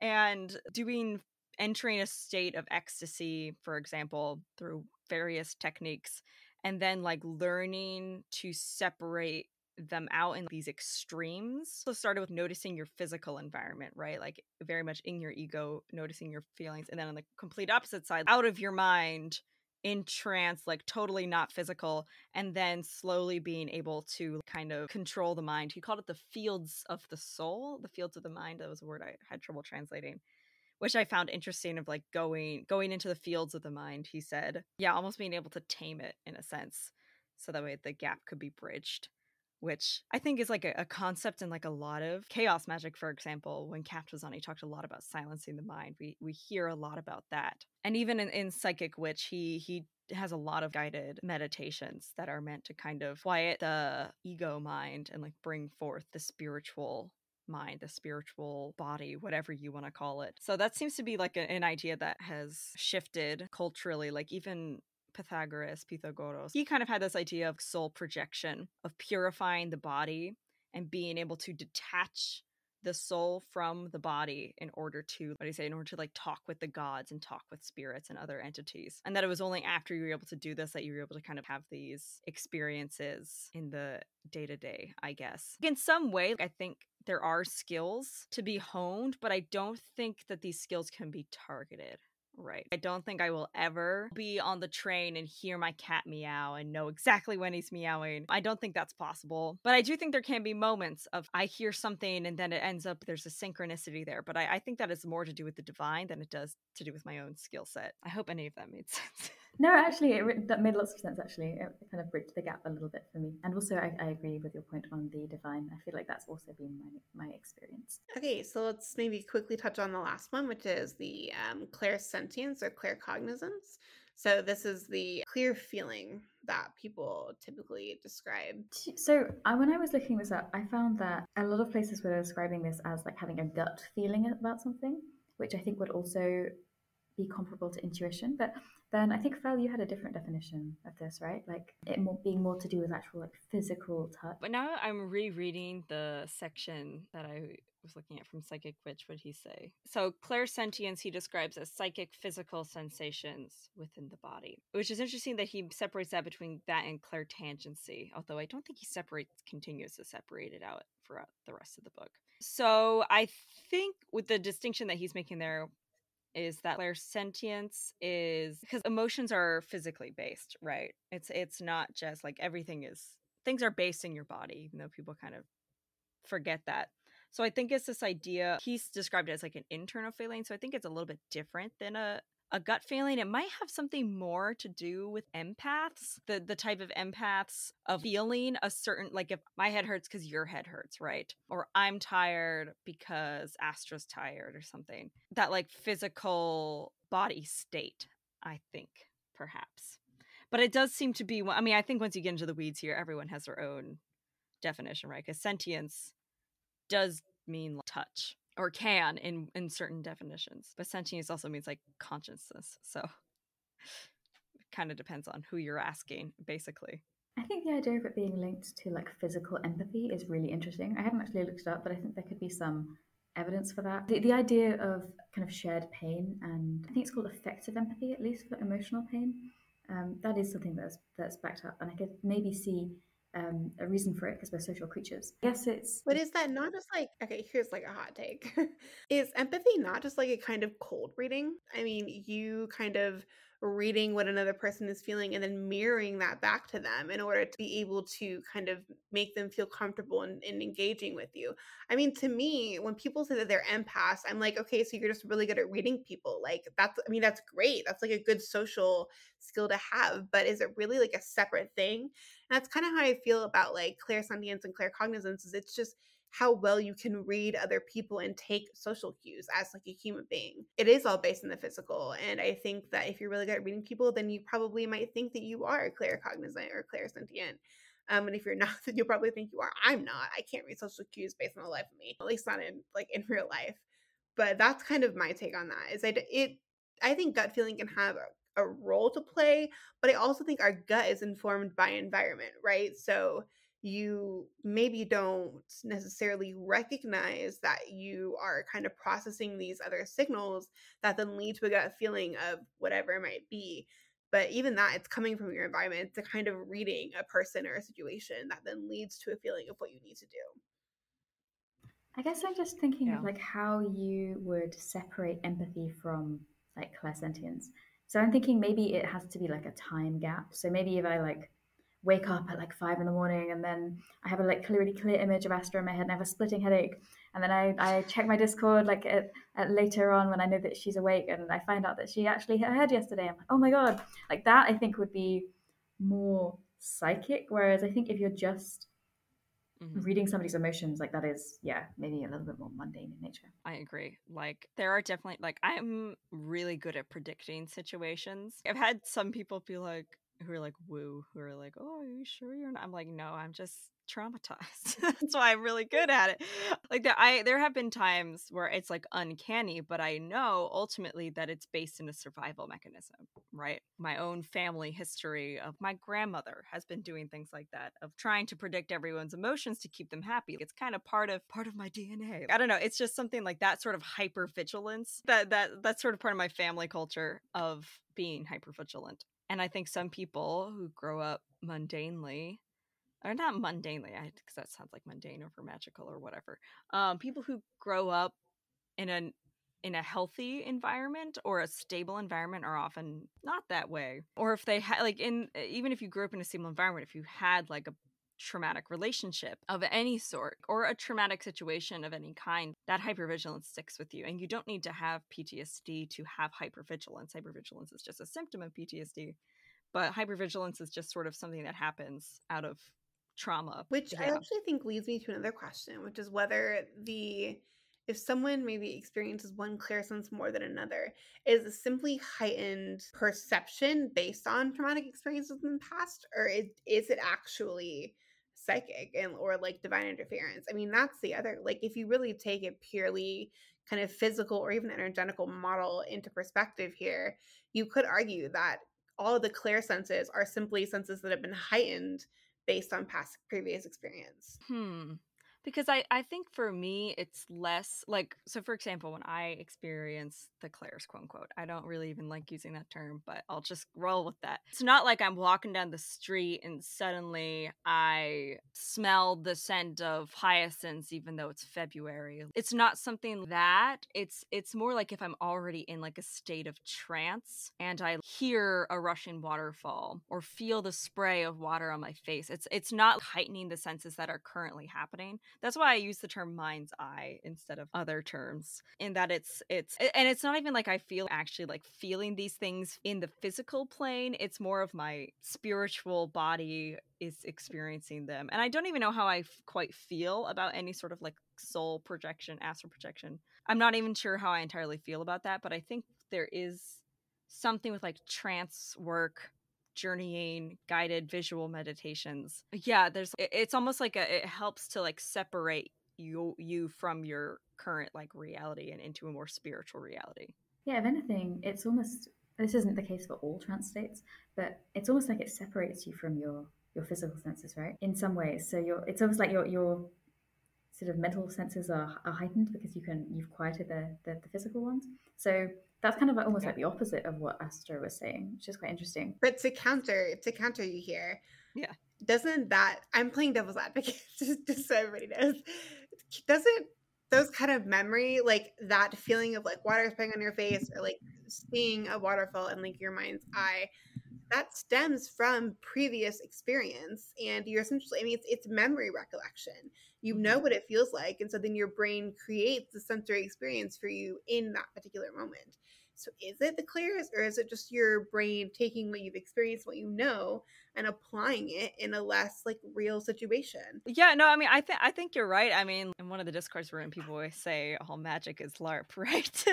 and doing entering a state of ecstasy, for example, through various techniques, and then like learning to separate them out in these extremes. So started with noticing your physical environment, right? Like very much in your ego, noticing your feelings. And then on the complete opposite side, out of your mind, in trance, like totally not physical. And then slowly being able to kind of control the mind. He called it the fields of the soul, the fields of the mind. That was a word I had trouble translating, which I found interesting, of like going going into the fields of the mind, he said. Yeah, almost being able to tame it in a sense. So that way the gap could be bridged, which I think is like a, a concept in like a lot of chaos magic, for example. When Kapt was on, he talked a lot about silencing the mind. We we hear a lot about that. And even in, in Psychic Witch, he he has a lot of guided meditations that are meant to kind of quiet the ego mind and like bring forth the spiritual mind, the spiritual body, whatever you want to call it. So that seems to be like a, an idea that has shifted culturally. Like even Pythagoras, Pythagoras, he kind of had this idea of soul projection, of purifying the body and being able to detach the soul from the body in order to, what do you say, in order to like talk with the gods and talk with spirits and other entities. And that it was only after you were able to do this that you were able to kind of have these experiences in the day to day, I guess. In some way, I think there are skills to be honed, but I don't think that these skills can be targeted, right? I don't think I will ever be on the train and hear my cat meow and know exactly when he's meowing. I don't think that's possible. But I do think there can be moments of I hear something and then it ends up there's a synchronicity there. But I, I think that is more to do with the divine than it does to do with my own skill set. I hope any of that made sense. No, actually, it, that made lots of sense, actually. It kind of bridged the gap a little bit for me. And also, I, I agree with your point on the divine. I feel like that's also been my, my experience. Okay, so let's maybe quickly touch on the last one, which is the um, clairsentience or claircognizance. So this is the clear feeling that people typically describe. So uh, when I was looking this up, I found that a lot of places were describing this as like having a gut feeling about something, which I think would also be comparable to intuition. But then I think, Fel, you had a different definition of this, right? Like it more, being more to do with actual like physical touch. But now I'm rereading the section that I was looking at from Psychic Witch. What did he say? So clairsentience he describes as psychic physical sensations within the body, which is interesting that he separates that between that and clairtangency, although I don't think he separates, continues to separate it out throughout the rest of the book. So I think with the distinction that he's making there, is that clairsentience is because emotions are physically based, right? It's it's not just like everything is, things are based in your body, even though people kind of forget that. So I think it's this idea, he's described it as like an internal feeling. So I think it's a little bit different than a, a gut feeling. It might have something more to do with empaths, the, the type of empaths of feeling a certain, like if my head hurts because your head hurts, right? Or I'm tired because Astra's tired or something. That like physical body state, I think, perhaps. But it does seem to be, I mean, I think once you get into the weeds here, everyone has their own definition, right? Because sentience does mean like touch. Or can in, in certain definitions. But sentience also means like consciousness. So it kind of depends on who you're asking, basically. I think the idea of it being linked to like physical empathy is really interesting. I haven't actually looked it up, but I think there could be some evidence for that. The, the idea of kind of shared pain, and I think it's called affective empathy, at least for emotional pain. Um, that is something that's, that's backed up. And I could maybe see Um, a reason for it because we're social creatures. Yes, it's. But is that not just like, okay, here's like a hot take. Is empathy not just like a kind of cold reading? I mean, you kind of reading what another person is feeling and then mirroring that back to them in order to be able to kind of make them feel comfortable and engaging with you. I mean, to me, when people say that they're empaths, I'm like, okay, so you're just really good at reading people. Like that's, I mean, that's great. That's like a good social skill to have, but is it really like a separate thing? And that's kind of how I feel about like clairsentience and claircognizance, is it's just how well you can read other people and take social cues as like a human being. It is all based in the physical. And I think that if you're really good at reading people, then you probably might think that you are claircognizant or clairsentient. Um, and if you're not, then you'll probably think you are. I'm not. I can't read social cues based on the life of me, at least not in like in real life. But that's kind of my take on that. Is I it I think gut feeling can have a, a role to play, but I also think our gut is informed by environment, right? So you maybe don't necessarily recognize that you are kind of processing these other signals that then lead to a gut feeling of whatever it might be. But even that, it's coming from your environment. It's a kind of reading a person or a situation that then leads to a feeling of what you need to do. I guess I'm just thinking yeah. of like how you would separate empathy from like clairsentience. So I'm thinking maybe it has to be like a time gap. So maybe if I like wake up at like five in the morning and then I have a like clearly clear image of Astra in my head and I have a splitting headache. And then I, I check my Discord like at, at later on when I know that she's awake and I find out that she actually hit her head yesterday. I'm like, oh my God, like that I think would be more psychic. Whereas I think if you're just mm-hmm. reading somebody's emotions, like that is, yeah, maybe a little bit more mundane in nature. I agree. Like there are definitely, like I'm really good at predicting situations. I've had some people be like, who are like woo, who are like, oh, are you sure you're not? I'm like, no, I'm just traumatized. That's why I'm really good at it. Like there, I there have been times where it's like uncanny, but I know ultimately that it's based in a survival mechanism, right? My own family history of my grandmother has been doing things like that, of trying to predict everyone's emotions to keep them happy. It's kind of part of part of my D N A. I don't know. It's just something like that sort of hypervigilance. That that that's sort of part of my family culture of being hypervigilant. And I think some people who grow up mundanely, or not mundanely, because that sounds like mundane or magical or whatever. Um, people who grow up in a in a healthy environment or a stable environment are often not that way. Or if they had like in even if you grew up in a stable environment, if you had like a traumatic relationship of any sort or a traumatic situation of any kind, that hypervigilance sticks with you. And you don't need to have P T S D to have hypervigilance. Hypervigilance is just a symptom of P T S D, but hypervigilance is just sort of something that happens out of trauma. Which yeah. I actually think leads me to another question, which is whether the if someone maybe experiences one clairsense more than another, is it simply heightened perception based on traumatic experiences in the past, or is, is it actually psychic and or like divine interference? I mean, that's the other, like if you really take a purely kind of physical or even energetical model into perspective here, you could argue that all of the clairsenses are simply senses that have been heightened based on past previous experience. Hmm. Because I, I think for me, it's less like, so for example, when I experience the clairs, quote unquote, I don't really even like using that term, but I'll just roll with that. It's not like I'm walking down the street and suddenly I smell the scent of hyacinths, even though it's February. It's not something that it's, it's more like if I'm already in like a state of trance and I hear a rushing waterfall or feel the spray of water on my face. It's, it's not heightening the senses that are currently happening. That's why I use the term mind's eye instead of other terms, in that it's, it's, and it's not even like I feel actually like feeling these things in the physical plane. It's more of my spiritual body is experiencing them. And I don't even know how I f- quite feel about any sort of like soul projection, astral projection. I'm not even sure how I entirely feel about that, but I think there is something with like trance work, journeying, guided visual meditations. Yeah, there's it's almost like a, it helps to like separate you you from your current like reality and into a more spiritual reality. Yeah, if anything, it's almost, this isn't the case for all trance states, but it's almost like it separates you from your your physical senses, right? In some ways. So you're it's almost like your your sort of mental senses are, are heightened because you can you've quieted the the, the physical ones. So that's kind of like almost yeah. like the opposite of what Astra was saying, which is quite interesting. But to counter, to counter you here, yeah, doesn't that, I'm playing devil's advocate, just, just so everybody knows, doesn't those kind of memory, like that feeling of like water spraying on your face or like seeing a waterfall in like your mind's eye, that stems from previous experience, and you're essentially, I mean, it's, it's memory recollection. You know what it feels like, and so then your brain creates the sensory experience for you in that particular moment. So is it the clearest, or is it just your brain taking what you've experienced, what you know, and applying it in a less like real situation? Yeah, no, I mean, I think I think you're right. I mean, in one of the Discords we're in, people always say all magic is LARP, right?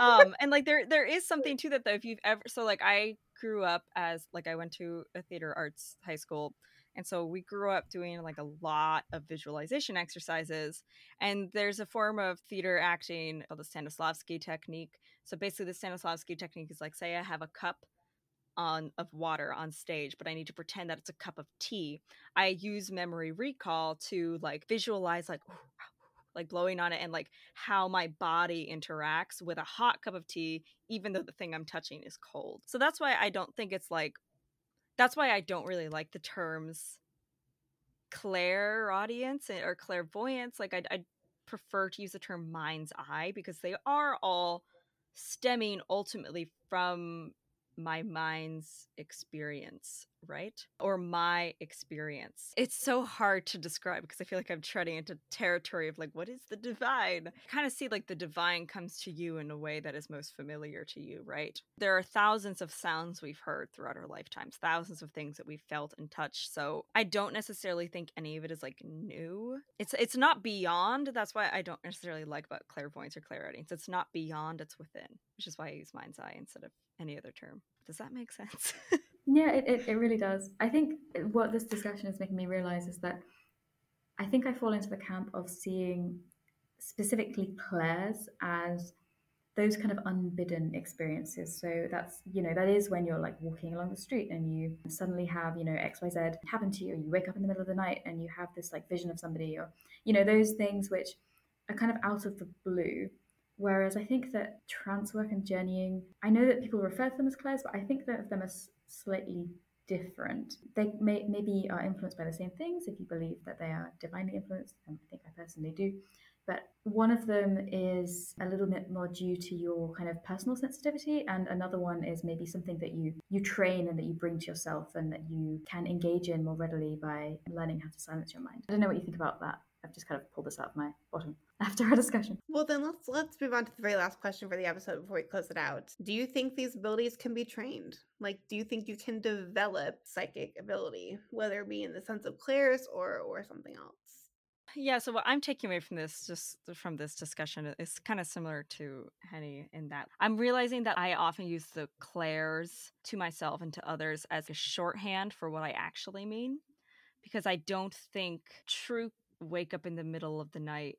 um, and like there there is something to that though. If you've ever, so like I grew up as like I went to a theater arts high school. And so we grew up doing like a lot of visualization exercises. And there's a form of theater acting called the Stanislavski technique. So basically the Stanislavski technique is like, say I have a cup on of water on stage, but I need to pretend that it's a cup of tea. I use memory recall to like visualize like, like blowing on it and like how my body interacts with a hot cup of tea, even though the thing I'm touching is cold. So that's why I don't think it's like, that's why I don't really like the terms clairaudience or clairvoyance. Like I, I prefer to use the term mind's eye, because they are all stemming ultimately from my mind's experience, right? Or my experience. It's so hard to describe because I feel like I'm treading into territory of like, what is the divine? I kind of see like the divine comes to you in a way that is most familiar to you, right? There are thousands of sounds we've heard throughout our lifetimes, thousands of things that we've felt and touched. So I don't necessarily think any of it is like new. It's it's not beyond. That's why I don't necessarily like about clairvoyance or clairaudience. It's not beyond, it's within, which is why I use mind's eye instead of any other term. Does that make sense? Yeah, it, it, it really does. I think what this discussion is making me realize is that I think I fall into the camp of seeing specifically clairs as those kind of unbidden experiences. So that's, you know, that is when you're like walking along the street and you suddenly have, you know, X Y Z happen to you, or you wake up in the middle of the night and you have this like vision of somebody, or, you know, those things which are kind of out of the blue. Whereas I think that trance work and journeying, I know that people refer to them as clairs, but I think that them are slightly different. They may, maybe are influenced by the same things if you believe that they are divinely influenced, and I think I personally do. But one of them is a little bit more due to your kind of personal sensitivity, and another one is maybe something that you, you train and that you bring to yourself and that you can engage in more readily by learning how to silence your mind. I don't know what you think about that. I've just kind of pulled this out of my bottom after our discussion. Well, then let's let's move on to the very last question for the episode before we close it out. Do you think these abilities can be trained? Like, do you think you can develop psychic ability, whether it be in the sense of clairs or or something else? Yeah, so what I'm taking away from this, just from this discussion, is kind of similar to Henny in that I'm realizing that I often use the clairs to myself and to others as a shorthand for what I actually mean, because I don't think true wake up in the middle of the night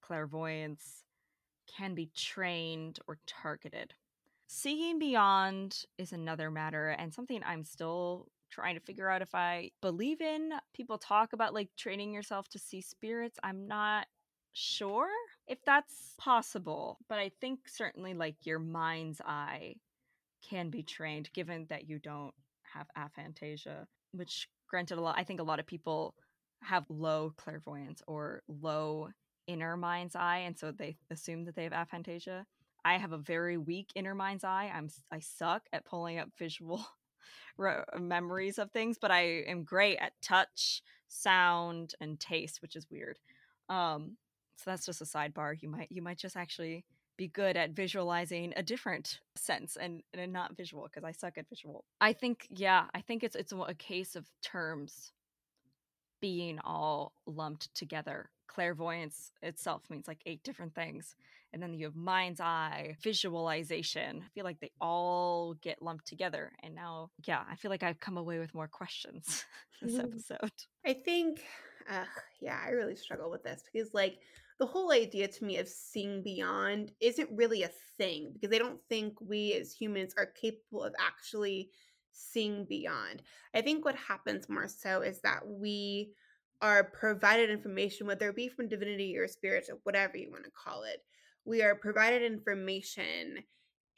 clairvoyance can be trained or targeted. Seeing beyond is another matter, and something I'm still trying to figure out if I believe in. People talk about like training yourself to see spirits. I'm not sure if that's possible, but I think certainly like your mind's eye can be trained, given that you don't have aphantasia, which granted a lot, I think a lot of people have low clairvoyance or low inner mind's eye, and so they assume that they have aphantasia. I have a very weak inner mind's eye. I'm I suck at pulling up visual re- memories of things, but I am great at touch, sound, and taste, which is weird. Um, so that's just a sidebar. You might you might just actually be good at visualizing a different sense and, and not visual, because I suck at visual. I think yeah, I think it's it's a case of terms being all lumped together. Clairvoyance itself means like eight different things. And then you have mind's eye, visualization. I feel like they all get lumped together. And now, yeah, I feel like I've come away with more questions this episode. I think, uh, yeah, I really struggle with this because like the whole idea to me of seeing beyond isn't really a thing, because I don't think we as humans are capable of actually seeing beyond. I think what happens more so is that we are provided information, whether it be from divinity or spirits or whatever you want to call it. We are provided information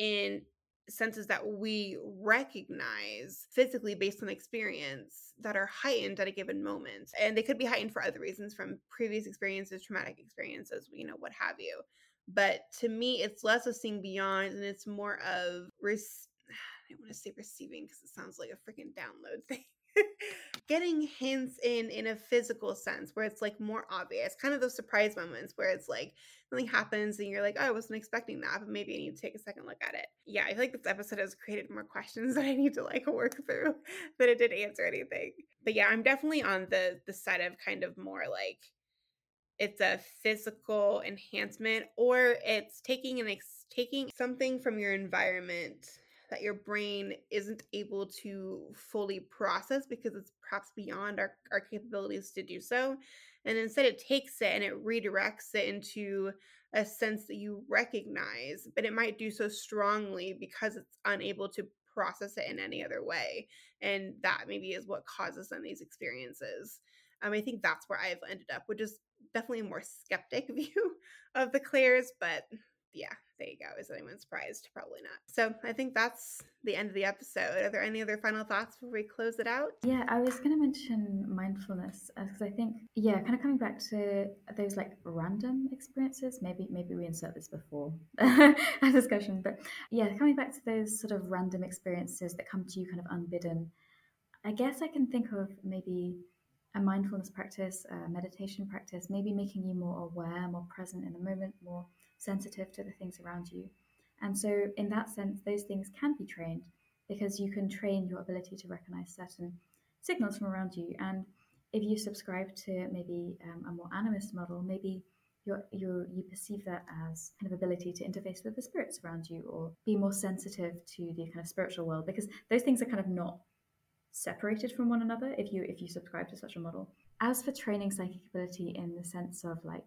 in senses that we recognize physically based on experience that are heightened at a given moment. And they could be heightened for other reasons, from previous experiences, traumatic experiences, you know, what have you. But to me, it's less of seeing beyond and it's more of res- I want to say receiving because it sounds like a freaking download thing. Getting hints in in a physical sense where it's like more obvious, kind of those surprise moments where it's like something happens and you're like, oh, I wasn't expecting that, but maybe I need to take a second look at it. Yeah, I feel like this episode has created more questions that I need to like work through than it did answer anything. But yeah, I'm definitely on the the side of kind of more like it's a physical enhancement, or it's taking an ex- taking something from your environment that your brain isn't able to fully process because it's perhaps beyond our, our capabilities to do so. And instead it takes it and it redirects it into a sense that you recognize, but it might do so strongly because it's unable to process it in any other way. And that maybe is what causes them these experiences. Um, I think that's where I've ended up, which is definitely a more skeptic view of the clairs, but yeah, there you go. Is anyone surprised? Probably not. So I think that's the end of the episode. Are there any other final thoughts before we close it out? Yeah, I was going to mention mindfulness because uh, I think, yeah, kind of coming back to those like random experiences, maybe maybe we insert this before our discussion, but yeah, coming back to those sort of random experiences that come to you kind of unbidden, I guess I can think of maybe a mindfulness practice, a meditation practice, maybe making you more aware, more present in the moment, more sensitive to the things around you. And so in that sense, those things can be trained because you can train your ability to recognize certain signals from around you. And if you subscribe to maybe um, a more animist model, maybe you're, you're, you perceive that as kind of ability to interface with the spirits around you or be more sensitive to the kind of spiritual world, because those things are kind of not separated from one another if you if you subscribe to such a model. As for training psychic ability in the sense of like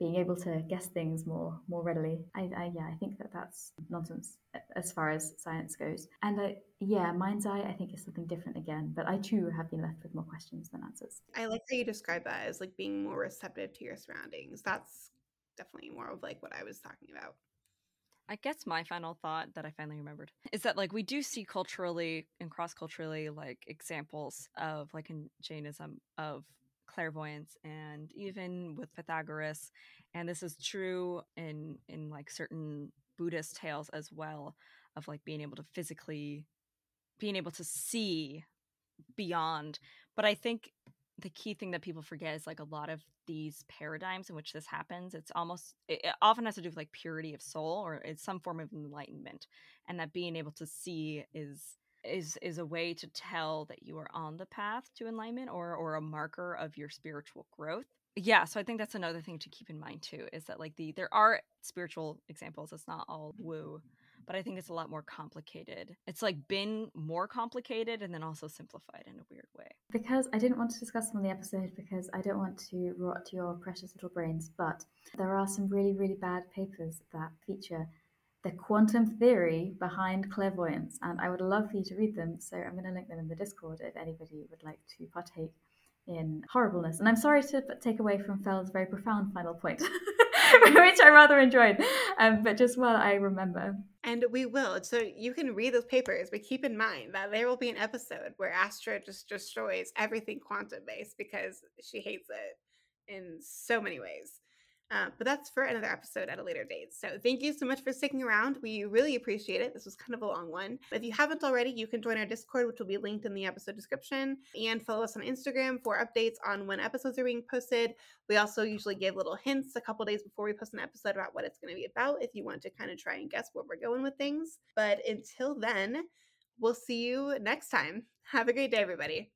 being able to guess things more more readily, I, I yeah I think that that's nonsense as far as science goes. And I, yeah mind's eye I think is something different again, but I too have been left with more questions than answers. I like how you describe that as like being more receptive to your surroundings. That's definitely more of like what I was talking about. I guess my final thought that I finally remembered is that like we do see culturally and cross-culturally like examples of like in Jainism of clairvoyance and even with Pythagoras. And this is true in in like certain Buddhist tales as well, of like being able to physically being able to see beyond. But I think the key thing that people forget is like a lot of these paradigms in which this happens, it's almost it often has to do with like purity of soul, or it's some form of enlightenment, and that being able to see is is is a way to tell that you are on the path to enlightenment, or or a marker of your spiritual growth. Yeah, so I think that's another thing to keep in mind too, is that like the there are spiritual examples. It's not all woo, but I think it's a lot more complicated. It's like been more complicated and then also simplified in a weird way. Because I didn't want to discuss them on the episode because I don't want to rot your precious little brains, but there are some really, really bad papers that feature the quantum theory behind clairvoyance, and I would love for you to read them. So I'm going to link them in the Discord if anybody would like to partake in horribleness. And I'm sorry to take away from Fell's very profound final point, which I rather enjoyed, um, but just while I remember. And we will. So you can read those papers, but keep in mind that there will be an episode where Astra just destroys everything quantum-based because she hates it in so many ways. Uh, but that's for another episode at a later date. So thank you so much for sticking around. We really appreciate it. This was kind of a long one. If you haven't already, you can join our Discord, which will be linked in the episode description, and follow us on Instagram for updates on when episodes are being posted. We also usually give little hints a couple days before we post an episode about what it's going to be about, if you want to kind of try and guess where we're going with things. But until then, we'll see you next time. Have a great day, everybody.